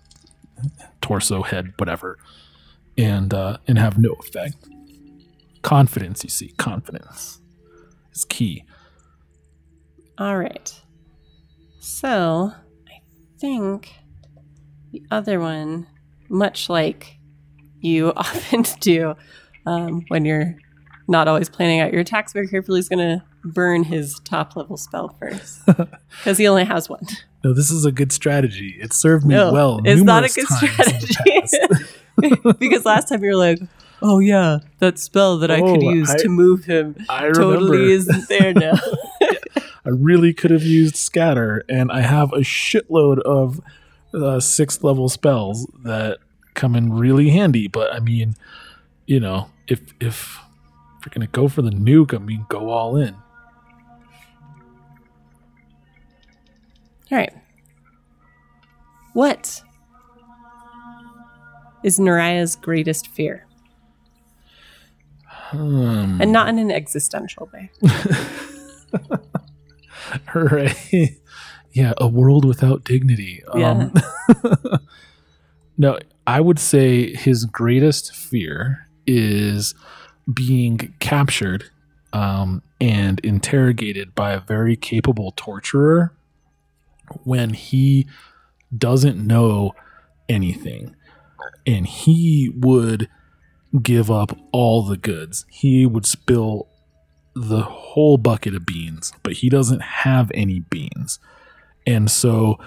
torso, head, whatever, and uh, and have no effect. Confidence, you see, confidence is key. All right. So I think the other one, much like you often do um, when you're not always planning out your attacks very carefully, is going to burn his top level spell first because he only has one. No, this is a good strategy. It served me no, well. It's not a good strategy because last time you were like, oh yeah, that spell that oh, I could use I, to move him I totally isn't there now. I really could have used Scatter, and I have a shitload of uh, sixth level spells that come in really handy. But I mean, you know, if if we're gonna go for the nuke, I mean, go all in. All right. What is Niraya's greatest fear? Hmm. And not in an existential way. Hooray. Yeah, a world without dignity. Yeah. Um, no, I would say his greatest fear is being captured um, and interrogated by a very capable torturer when he doesn't know anything. And he would give up all the goods. He would spill the whole bucket of beans, but he doesn't have any beans. And so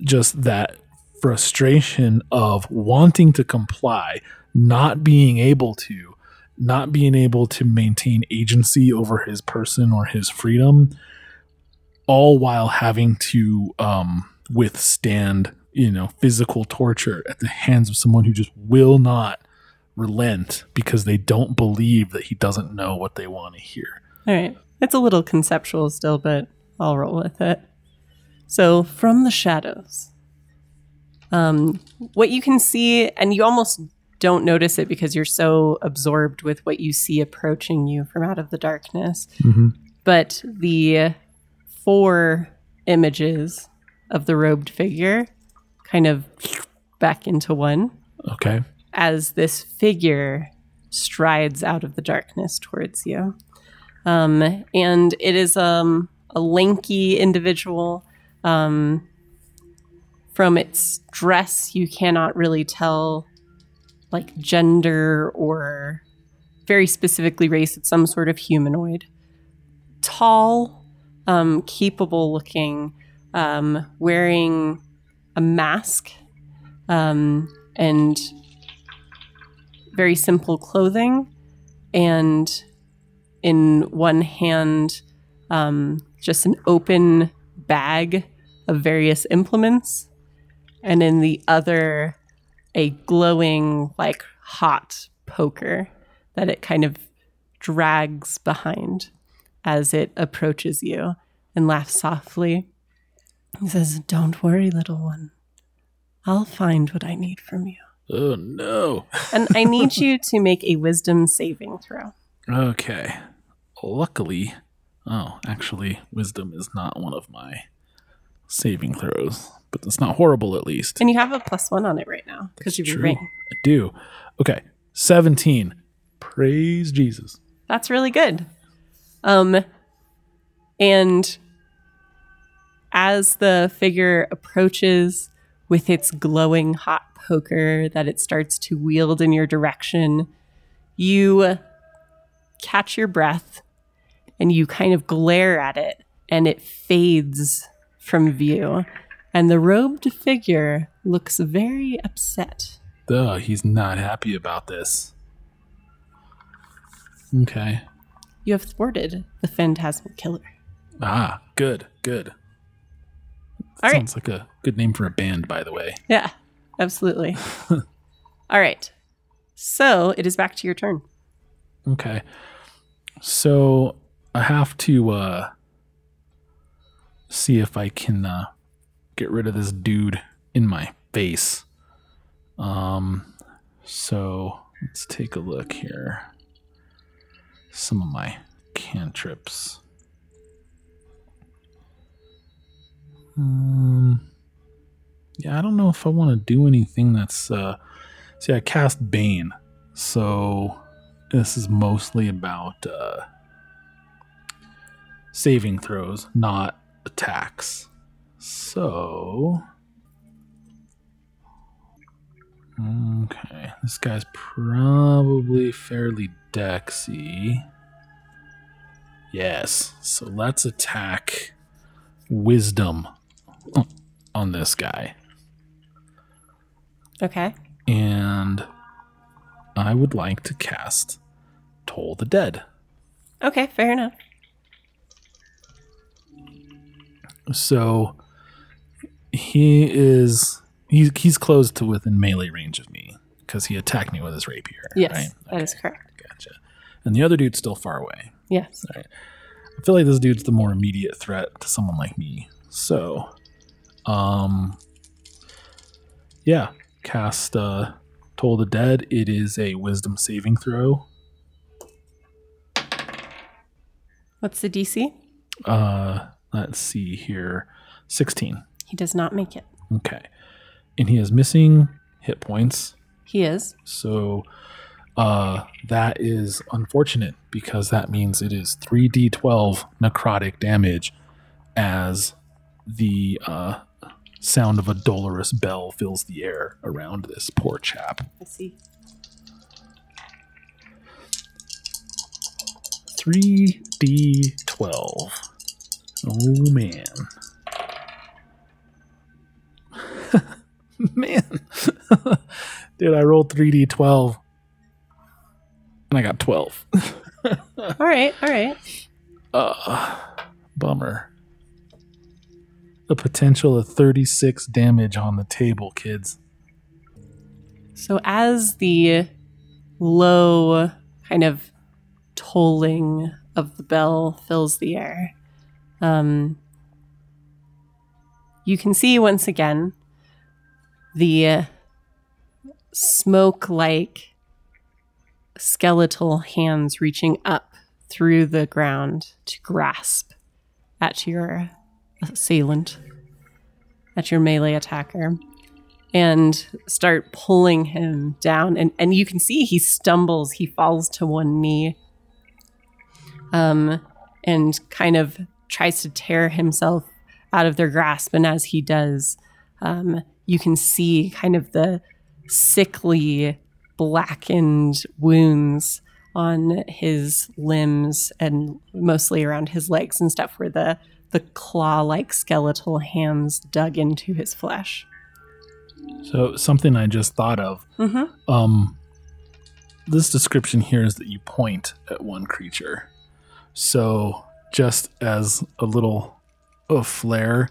just that frustration of wanting to comply, not being able to, not being able to maintain agency over his person or his freedom, all while having to um, withstand, you know, physical torture at the hands of someone who just will not relent because they don't believe that he doesn't know what they want to hear. All right. It's a little conceptual still, but I'll roll with it. So from the shadows, um, what you can see, and you almost don't notice it because you're so absorbed with what you see approaching you from out of the darkness, mm-hmm. but the four images of the robed figure kind of back into one. Okay. As this figure strides out of the darkness towards you. Um, and it is um, a lanky individual. Um, from its dress, you cannot really tell like gender or very specifically race. It's some sort of humanoid. Tall, um, capable looking, um, wearing a mask um, and... very simple clothing, and in one hand, um, just an open bag of various implements, and in the other, a glowing, like, hot poker that it kind of drags behind as it approaches you and laughs softly. He says, "Don't worry, little one. I'll find what I need from you." Oh, no. And I need you to make a wisdom saving throw. Okay. Luckily, oh, actually, wisdom is not one of my saving throws, but it's not horrible at least. And you have a plus one on it right now because you've been ranked. I do. Okay. seventeen. Praise Jesus. That's really good. Um, and as the figure approaches with its glowing hot poker that it starts to wield in your direction, you catch your breath and you kind of glare at it and it fades from view. And the robed figure looks very upset. Duh, he's not happy about this. Okay. You have thwarted the Phantasmal Killer. Ah, good, good. All right. Sounds like a good name for a band, by the way. Yeah. Absolutely. All right. So it is back to your turn. Okay. So I have to uh, see if I can uh, get rid of this dude in my face. Um. So let's take a look here. Some of my cantrips. Um. Yeah, I don't know if I want to do anything that's... Uh, see, I cast Bane, so this is mostly about uh, saving throws, not attacks. So... Okay, this guy's probably fairly dexy. Yes, so let's attack Wisdom on this guy. Okay. And I would like to cast Toll the Dead. Okay, fair enough. So he is he's he's close to within melee range of me because he attacked me with his rapier. Yes, right? Okay. That is correct. Gotcha. And the other dude's still far away. Yes. Right. I feel like this dude's the more immediate threat to someone like me. So, um, yeah, cast uh, Toll the Dead. It is a Wisdom saving throw. What's the D C? Uh, let's see here. sixteen. He does not make it. Okay. And he is missing hit points. He is. So uh, that is unfortunate because that means it is three d twelve necrotic damage as the uh, sound of a dolorous bell fills the air around this poor chap. I see. three d twelve. Oh, man. Man. Dude, I rolled three d twelve. And I got twelve. all right, all right. Uh, bummer. The potential of thirty-six damage on the table, kids. So as the low kind of tolling of the bell fills the air. Um, you can see once again the smoke-like skeletal hands reaching up through the ground to grasp at your assailant, at your melee attacker, and start pulling him down. And, and you can see he stumbles, he falls to one knee. Um, and kind of tries to tear himself out of their grasp. And as he does, um, you can see kind of the sickly, blackened wounds on his limbs and mostly around his legs and stuff where the, the claw-like skeletal hands dug into his flesh. So something I just thought of. Mm-hmm. Um, this description here is that you point at one creature. So just as a little a flare,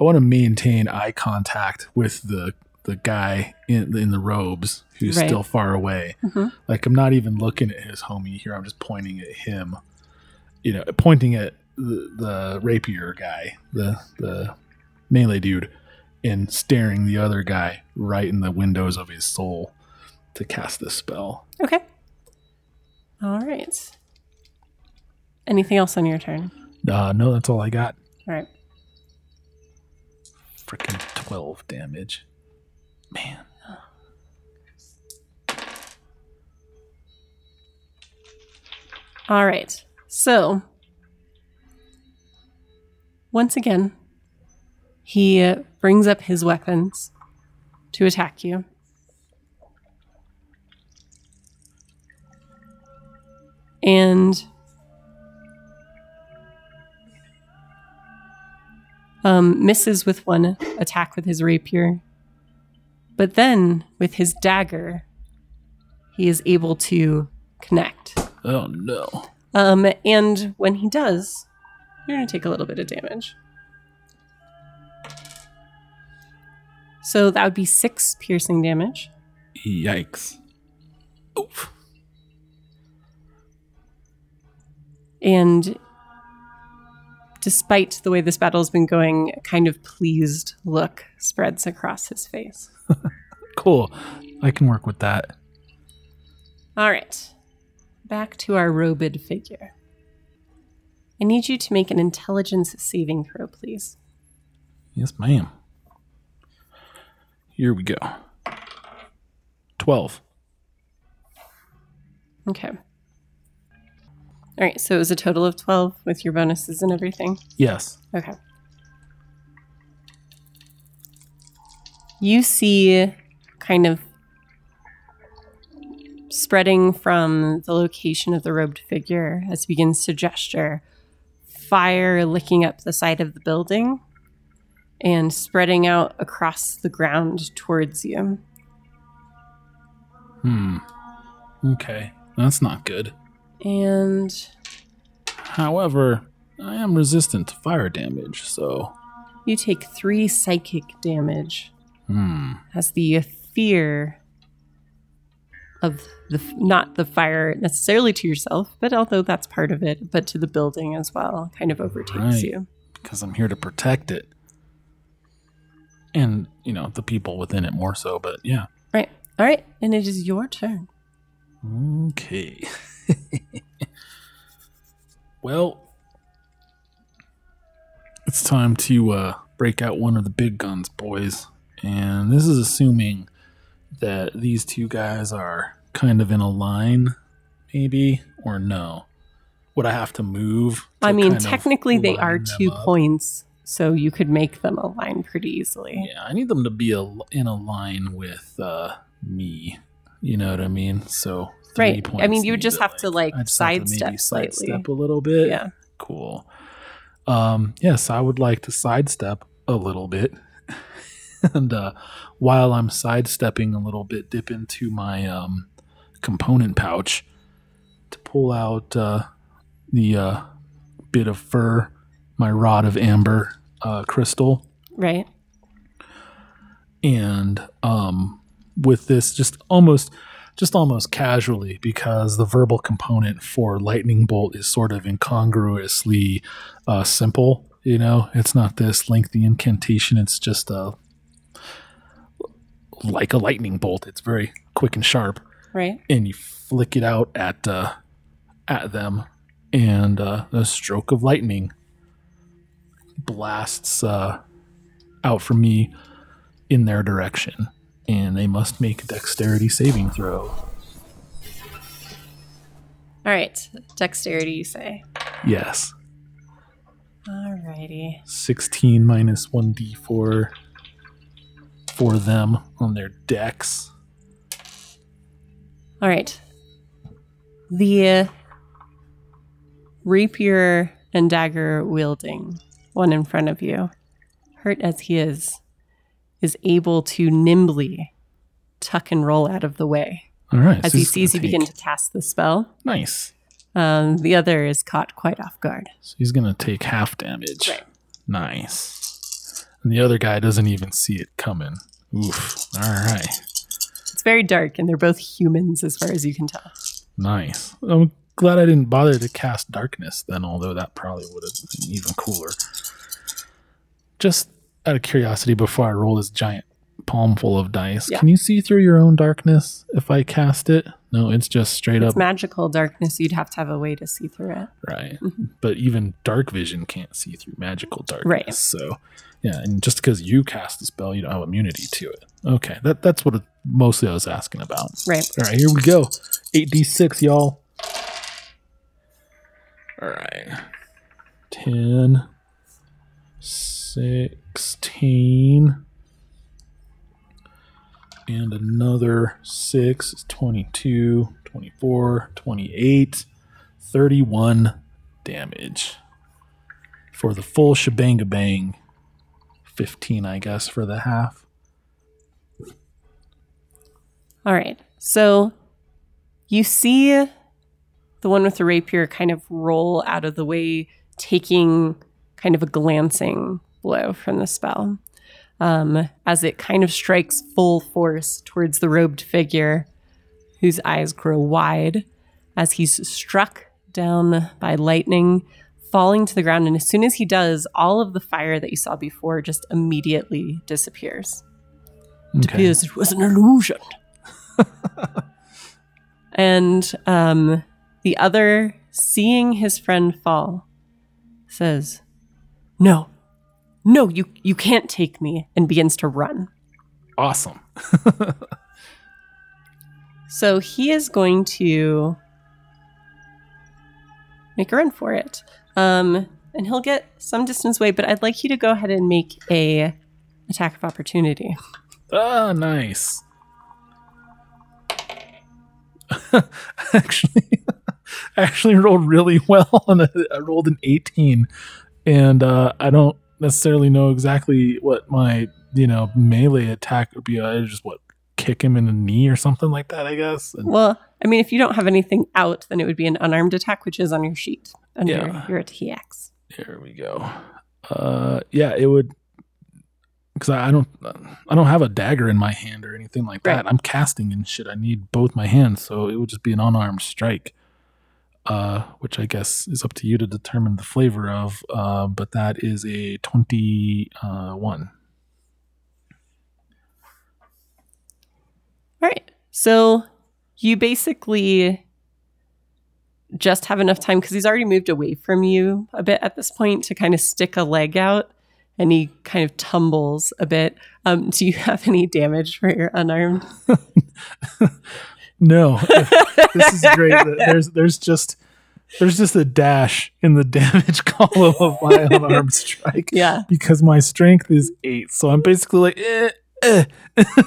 I want to maintain eye contact with the the guy in, in the robes who's right. Still far away. Mm-hmm. Like I'm not even looking at his homie here. I'm just pointing at him, you know, pointing at the, the rapier guy, the, the melee dude, and staring the other guy right in the windows of his soul to cast this spell. Okay. All right. Anything else on your turn? Uh, no, that's all I got. All right. Freaking twelve damage. Man. All right. So, once again, he brings up his weapons to attack you. And Um, misses with one attack with his rapier. But then, with his dagger, he is able to connect. Oh, no. Um, and when he does, you're going to take a little bit of damage. So that would be six piercing damage. Yikes. Oof. And despite the way this battle's been going, a kind of pleased look spreads across his face. Cool. I can work with that. All right. Back to our robed figure. I need you to make an intelligence saving throw, please. Yes, ma'am. Here we go. twelve. Okay. All right, so it was a total of twelve with your bonuses and everything? Yes. Okay. You see kind of spreading from the location of the robed figure as it begins to gesture, fire licking up the side of the building and spreading out across the ground towards you. Hmm. Okay, that's not good. And... However, I am resistant to fire damage, so... You take three psychic damage. Hmm. That's the fear of the not the fire necessarily to yourself, but although that's part of it, but to the building as well, kind of overtakes right. you. Because I'm here to protect it. And, you know, the people within it more so, but yeah. Right. All right. And it is your turn. Okay. Well, it's time to uh, break out one of the big guns, boys. And this is assuming that these two guys are kind of in a line, maybe, or no. Would I have to move? To I mean, technically they are two up? points, so you could make them align pretty easily. Yeah, I need them to be a, in a line with uh, me. You know what I mean? So three right. points. I mean, you would just to, have like, to like sidestep slightly. Sidestep a little bit. Yeah. Cool. Um, yes, I would like to sidestep a little bit. And uh, while I'm sidestepping a little bit, dip into my um, component pouch to pull out uh, the uh, bit of fur, my rod of amber uh, crystal. Right. And um, with this, just almost, just almost casually, because the verbal component for lightning bolt is sort of incongruously uh, simple. You know, it's not this lengthy incantation. It's just a uh, like a lightning bolt. It's very quick and sharp. Right. And you flick it out at uh, at them, and uh, a stroke of lightning blasts uh, out from me in their direction, and they must make a dexterity saving throw. All right. Dexterity, you say? Yes. All righty. sixteen minus one d four. For them on their decks. All right. The uh, rapier and dagger wielding one in front of you, hurt as he is, is able to nimbly tuck and roll out of the way. All right. As so he sees you take... begin to cast the spell. Nice. Um, the other is caught quite off guard. So he's going to take half damage. Right. Nice. And the other guy doesn't even see it coming. Oof. All right. It's very dark, and they're both humans as far as you can tell. Nice. I'm glad I didn't bother to cast darkness then, although that probably would have been even cooler. Just out of curiosity, before I roll this giant palm full of dice, yeah. Can you see through your own darkness if I cast it? No, it's just straight it's up. It's magical darkness. You'd have to have a way to see through it. Right. Mm-hmm. But even dark vision can't see through magical darkness. Right. So... yeah, and just because you cast the spell, you don't have immunity to it. Okay, that that's what it, mostly I was asking about. Right. All right, here we go. eight d six, y'all. All right. ten, sixteen, and another six, twenty-two, twenty-four, twenty-eight, thirty-one damage. For the full shebang-a-bang. fifteen, I guess, for the half. All right. So you see the one with the rapier kind of roll out of the way, taking kind of a glancing blow from the spell um, as it kind of strikes full force towards the robed figure, whose eyes grow wide as he's struck down by lightning, falling to the ground, and as soon as he does, all of the fire that you saw before just immediately disappears. Okay. It appears it was an illusion. And um, the other, seeing his friend fall, says, no, no, you, you can't take me, and begins to run. Awesome. So he is going to make a run for it. Um, and he'll get some distance away, but I'd like you to go ahead and make a attack of opportunity. Oh, nice. actually, I actually rolled really well. On a, I rolled an eighteen, and uh, I don't necessarily know exactly what my, you know, melee attack would be. I just, what, kick him in the knee or something like that, I guess. And well, I mean, if you don't have anything out, then it would be an unarmed attack, which is on your sheet. Under yeah. Your T X. Here we go. Uh, yeah, it would... Because I don't, I don't have a dagger in my hand or anything like that. Right. I'm casting and shit. I need both my hands, so it would just be an unarmed strike, uh, which I guess is up to you to determine the flavor of. Uh, but that is a twenty-one. All right. So you basically just have enough time because he's already moved away from you a bit at this point to kind of stick a leg out. And he kind of tumbles a bit. Um, do you have any damage for your unarmed? No. This is great. There's there's just there's just a dash in the damage column of my unarmed strike. Yeah. Because my strength is eight, so I'm basically like, eh, eh.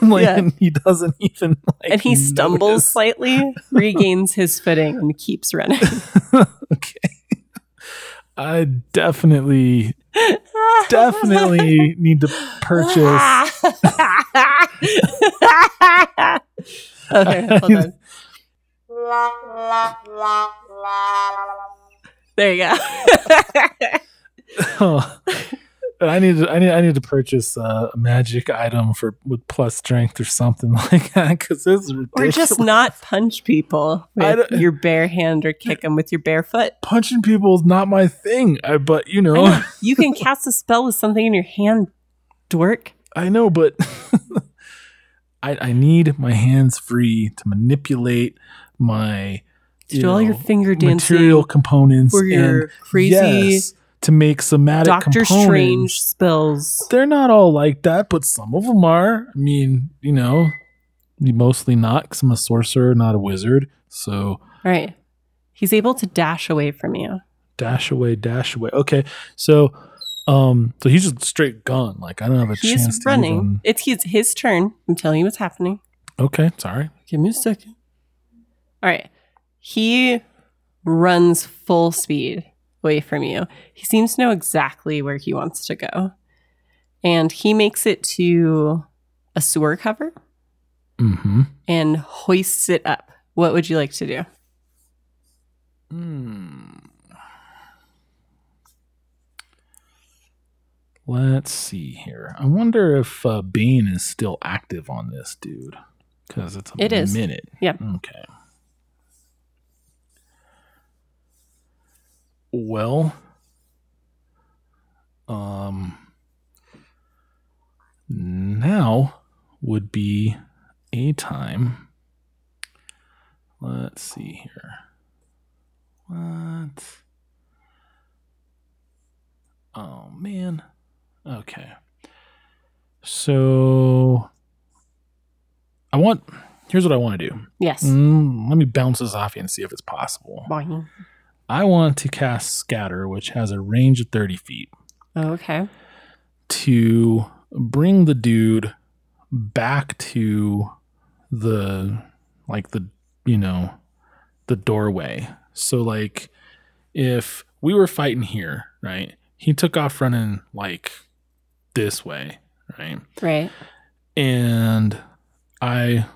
Like yeah. And he doesn't even like. And he notice. Stumbles slightly, regains his footing, and keeps running. Okay. I definitely, definitely need to purchase. Okay, hold on. There you go. Oh, but I need, to, I need, I need to purchase uh, a magic item for with plus strength or something like that because this is ridiculous. Or just not punch people with your bare hand or kick them with your bare foot. Punching people is not my thing, I, but you know. know. You can cast a spell with something in your hand, dork. I know, but I, I need my hands free to manipulate my you know, all your finger dancing material components or your and, crazy. Yes, to make somatic Doctor components. Doctor Strange spells. They're not all like that, but some of them are. I mean, you know, mostly not because I'm a sorcerer, not a wizard. So. All right. He's able to dash away from you. Dash away, dash away. Okay. So um, so he's just straight gone. Like, I don't have a he's chance running. to even... It's his, his turn. I'm telling you what's happening. Okay. Sorry. Give me a second. All right. He runs full speed away from you. He seems to know exactly where he wants to go. And he makes it to a sewer cover mm-hmm. and hoists it up. What would you like to do? Mm. Let's see here. I wonder if uh, Bane is still active on this dude. Because it's a it is. minute. Yeah. Okay. Well, um, now would be a time. Let's see here. What? Oh, man. Okay. So I want, here's what I want to do. Yes. Mm, let me bounce this off you and see if it's possible. Bye. I want to cast Scatter, which has a range of thirty feet. Okay. To bring the dude back to the, like the, you know, the doorway. So, like, if we were fighting here, right, he took off running, like, this way, right? Right. And I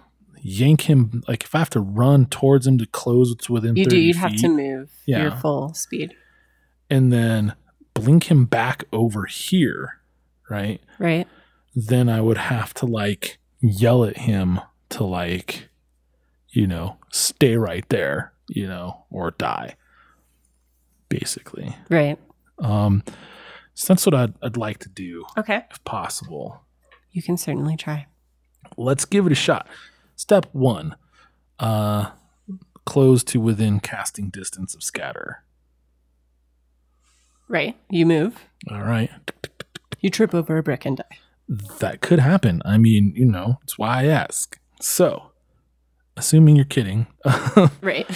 yank him, like if I have to run towards him to close what's within you thirty do, you'd feet, have to move yeah. your full speed. And then blink him back over here, right? Right. Then I would have to like yell at him to like, you know, stay right there, you know, or die, basically. Right. Um, so that's what I'd, I'd like to do. Okay. If possible. You can certainly try. Let's give it a shot. Step one, uh, close to within casting distance of Scatter. Right. You move. All right. You trip over a brick and die. That could happen. I mean, you know, it's why I ask. So, assuming you're kidding. Right.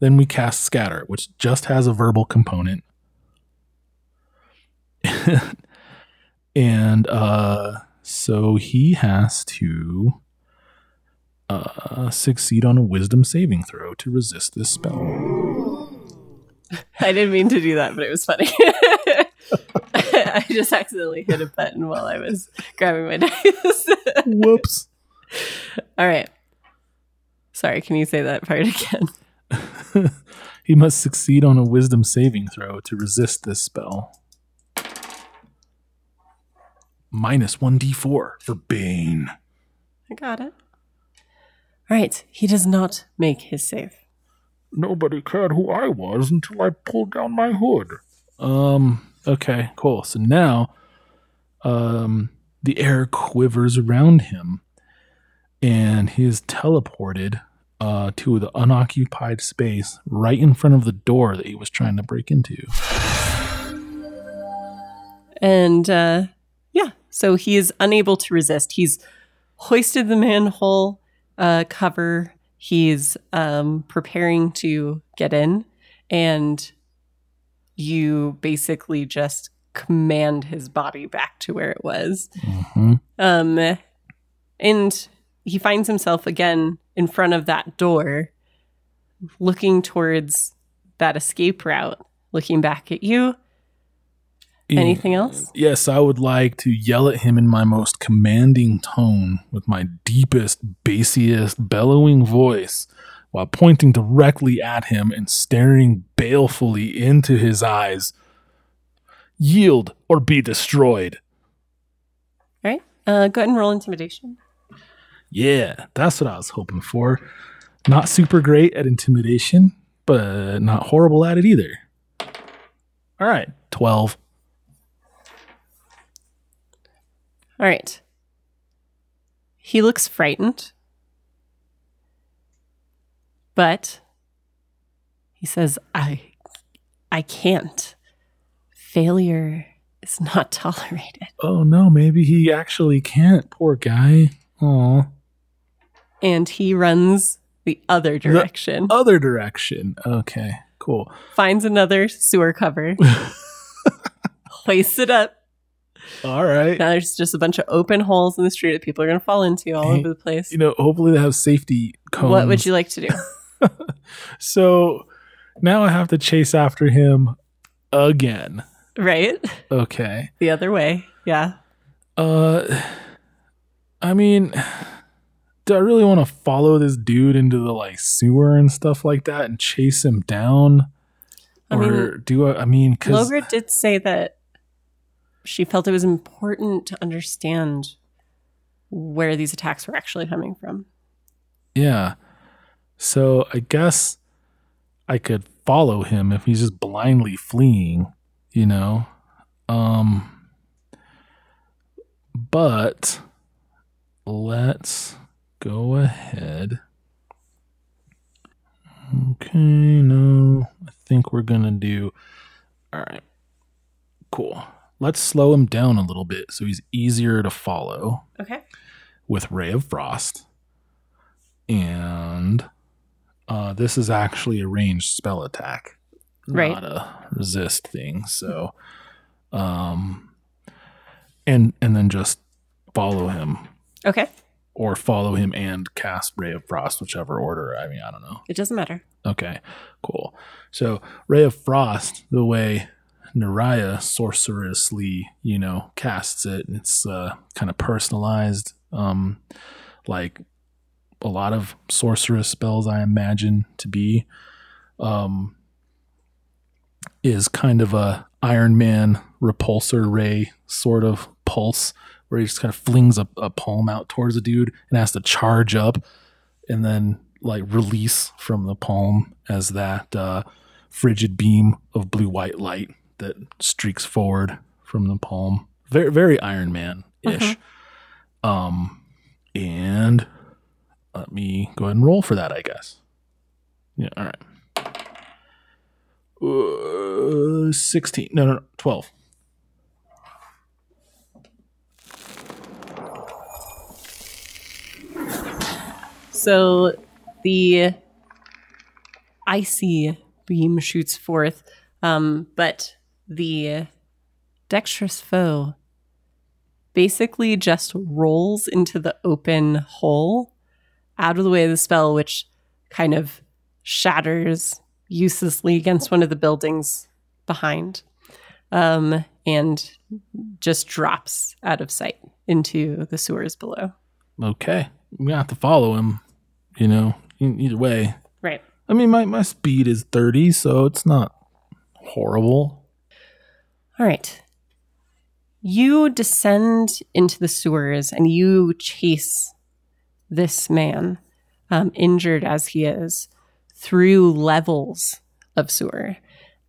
Then we cast Scatter, which just has a verbal component. And uh, so he has to... Uh, succeed on a wisdom saving throw to resist this spell. I didn't mean to do that, but it was funny. I just accidentally hit a button while I was grabbing my dice. Whoops. All right. Sorry, can you say that part again? He must succeed on a wisdom saving throw to resist this spell. Minus one d four for Bane. I got it. All right, he does not make his save. Nobody cared who I was until I pulled down my hood. Um, okay, cool. So now um, the air quivers around him, and he is teleported uh, to the unoccupied space right in front of the door that he was trying to break into. And, uh, yeah, so he is unable to resist. He's hoisted the manhole uh, cover. He's um, preparing to get in, and you basically just command his body back to where it was. Mm-hmm. Um, and he finds himself again in front of that door, looking towards that escape route, looking back at you. Yeah. Anything else? Yes, I would like to yell at him in my most commanding tone with my deepest, bassiest, bellowing voice, while pointing directly at him and staring balefully into his eyes. Yield or be destroyed. All right. Uh, go ahead and roll intimidation. Yeah, that's what I was hoping for. Not super great at intimidation, but not horrible at it either. All right. twelve. All right. He looks frightened. But he says, I I can't. Failure is not tolerated. Oh, no, maybe he actually can't. Poor guy. Aw. And he runs the other direction. The other direction. Okay, cool. Finds another sewer cover. Hoists it up. All right. Now there's just a bunch of open holes in the street that people are going to fall into all hey, over the place. You know, hopefully they have safety cones. What would you like to do? So now I have to chase after him again. Right? Okay. The other way. Yeah. Uh, I mean, do I really want to follow this dude into the like sewer and stuff like that and chase him down? I or mean, do I, I mean, because Logra did say that she felt it was important to understand where these attacks were actually coming from. Yeah. So I guess I could follow him if he's just blindly fleeing, you know. Um, but let's go ahead. Okay, no, I think we're going to do... All right, cool. Let's slow him down a little bit so he's easier to follow. Okay. With Ray of Frost. And... Uh, this is actually a ranged spell attack, right. Not a resist thing. So, um, and and then just follow him. Okay. Or follow him and cast Ray of Frost, whichever order. I mean, I don't know. It doesn't matter. Okay, cool. So Ray of Frost, the way Niraya sorcerously, you know, casts it, it's uh, kind of personalized, um, like. A lot of sorceress spells, I imagine to be, um, is kind of a Iron Man repulsor ray sort of pulse where he just kind of flings a, a palm out towards a dude and has to charge up and then like release from the palm as that uh, frigid beam of blue white light that streaks forward from the palm. Very, very Iron Man ish. Mm-hmm. Um, and let me go ahead and roll for that, I guess. Yeah, all right. Uh, sixteen. No, no, no. twelve. So the icy beam shoots forth, um, but the dexterous foe basically just rolls into the open hole out of the way of the spell, which kind of shatters uselessly against one of the buildings behind, um, and just drops out of sight into the sewers below. Okay, we gonna have to follow him, you know, either way. Right. I mean, my, my speed is thirty, so it's not horrible. All right. You descend into the sewers and you chase this man, um, injured as he is, through levels of sewer.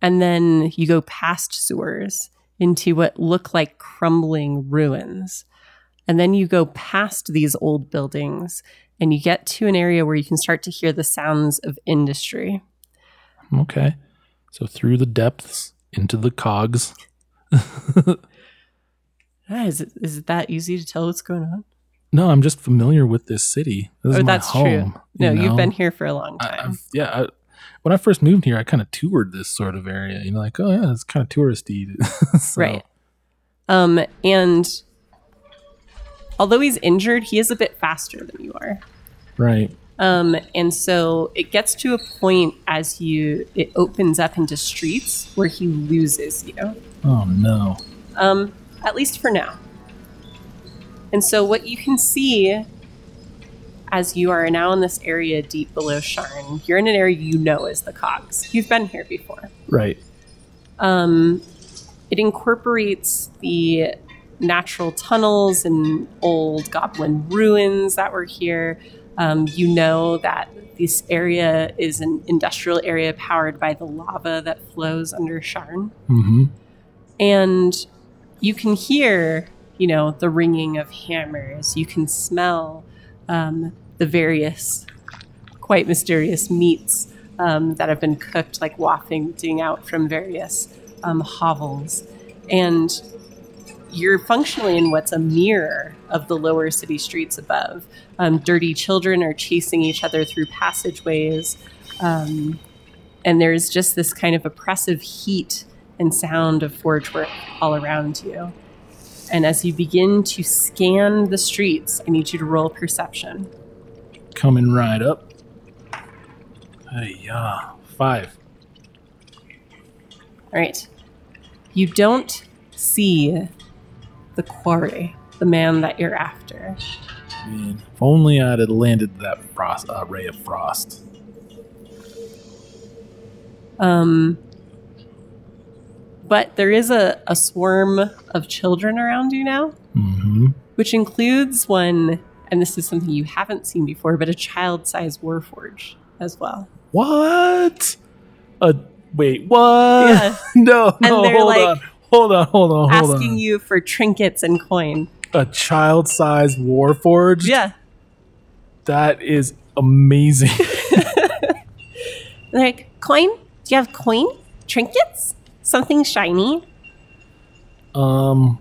And then you go past sewers into what look like crumbling ruins. And then you go past these old buildings and you get to an area where you can start to hear the sounds of industry. Okay. So through the depths into the cogs. Is it, is it that easy to tell what's going on? No, I'm just familiar with this city. This oh, is my that's home, true. No, you know? You've been here for a long time. I, I've, yeah. I, when I first moved here, I kind of toured this sort of area. You know, like, oh, yeah, it's kind of touristy. So. Right. Um, and although he's injured, he is a bit faster than you are. Right. Um, and so it gets to a point as you, it opens up into streets where he loses you. Oh, no. Um, at least for now. And so what you can see as you are now in this area deep below Sharn, you're in an area you know as the Cogs. You've been here before. Right. Um, it incorporates the natural tunnels and old goblin ruins that were here. Um, you know that this area is an industrial area powered by the lava that flows under Sharn. Mm-hmm. And you can hear, you know, the ringing of hammers. You can smell um, the various quite mysterious meats um, that have been cooked, like wafting out from various um, hovels. And you're functionally in what's a mirror of the lower city streets above. Um, dirty children are chasing each other through passageways. Um, and there's just this kind of oppressive heat and sound of forge work all around you. And as you begin to scan the streets, I need you to roll perception. Coming right up. Hey, yeah. Five. All right. You don't see the quarry, the man that you're after. Man, if only I'd have landed that frost, uh, ray of frost. Um... But there is a, a swarm of children around you now, mm-hmm. which includes one, and this is something you haven't seen before, but a child-sized warforge as well. What? Uh, wait, what? Yeah. no, no, and hold, like on. hold on, hold on, hold on. Asking you for trinkets and coin. A child-sized warforge? Yeah. That is amazing. Like, coin? Do you have coin? Trinkets? Something shiny? Um,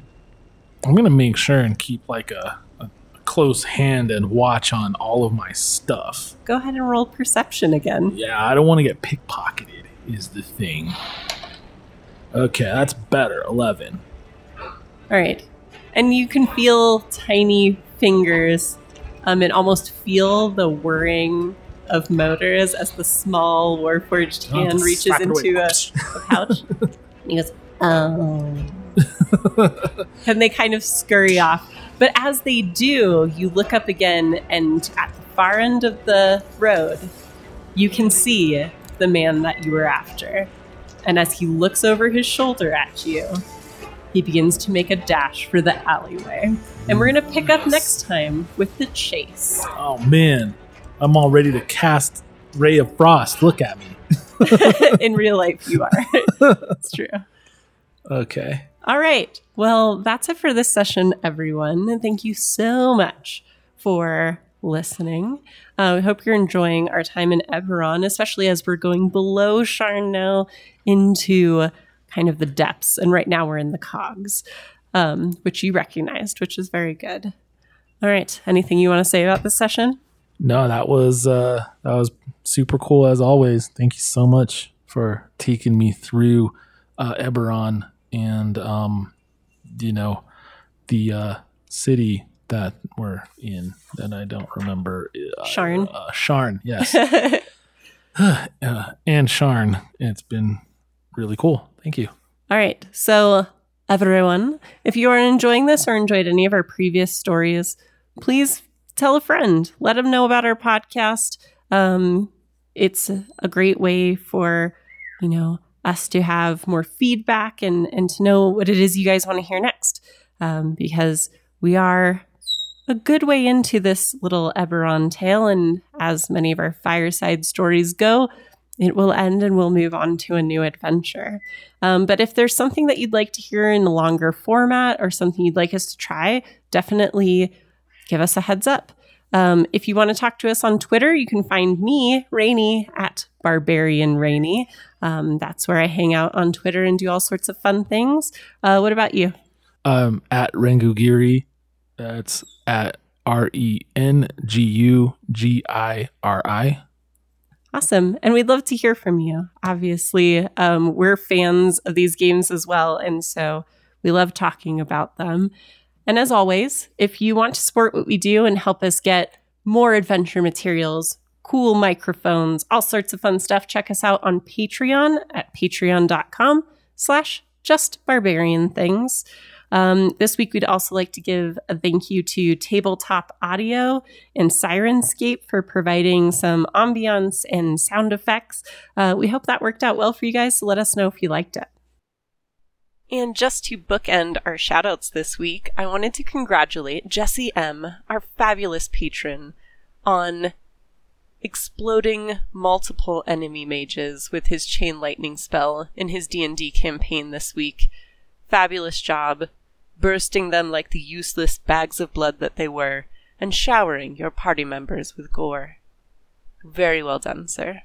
I'm going to make sure and keep like a, a close hand and watch on all of my stuff. Go ahead and roll perception again. Yeah, I don't want to get pickpocketed is the thing. Okay, that's better. eleven. All right. And you can feel tiny fingers um, and almost feel the whirring of motors as the small warforged hand reaches into a, a pouch. And he goes, oh. And they kind of scurry off. But as they do, you look up again, and at the far end of the road, you can see the man that you were after. And as he looks over his shoulder at you, he begins to make a dash for the alleyway. And we're going to pick yes. up next time with the chase. Oh, man. I'm all ready to cast Ray of Frost. Look at me. In real life, you are. That's true. Okay. All right. Well, that's it for this session, everyone. And thank you so much for listening. Uh, we hope you're enjoying our time in Eberron, especially as we're going below Sharn now into kind of the depths. And right now we're in the cogs, um, which you recognized, which is very good. All right. Anything you want to say about this session? No, that was uh, that was super cool as always. Thank you so much for taking me through uh, Eberron and um, you know the uh, city that we're in. And I don't remember uh, Sharn. Uh, Sharn, yes, uh, and Sharn. It's been really cool. Thank you. All right, so everyone, if you are enjoying this or enjoyed any of our previous stories, please tell a friend. Let them know about our podcast. Um, it's a great way for, you know, us to have more feedback and, and to know what it is you guys want to hear next. Um, because we are a good way into this little Eberron tale. And as many of our fireside stories go, it will end and we'll move on to a new adventure. Um, but if there's something that you'd like to hear in a longer format or something you'd like us to try, definitely give us a heads up. Um, if you want to talk to us on Twitter, you can find me, Rainey, at Barbarian Rainey. Um, that's where I hang out on Twitter and do all sorts of fun things. Uh, what about you? Um, at Rengugiri. That's at R E N G U G I R I. Awesome. And we'd love to hear from you. Obviously, um, we're fans of these games as well. And so we love talking about them. And as always, if you want to support what we do and help us get more adventure materials, cool microphones, all sorts of fun stuff, check us out on Patreon at patreon.com slash just barbarian things. Um, this week, we'd also like to give a thank you to Tabletop Audio and Sirenscape for providing some ambiance and sound effects. Uh, we hope that worked out well for you guys, so let us know if you liked it. And just to bookend our shoutouts this week, I wanted to congratulate Jesse M, our fabulous patron, on exploding multiple enemy mages with his chain lightning spell in his D and D campaign this week. Fabulous job, bursting them like the useless bags of blood that they were, and showering your party members with gore. Very well done, sir.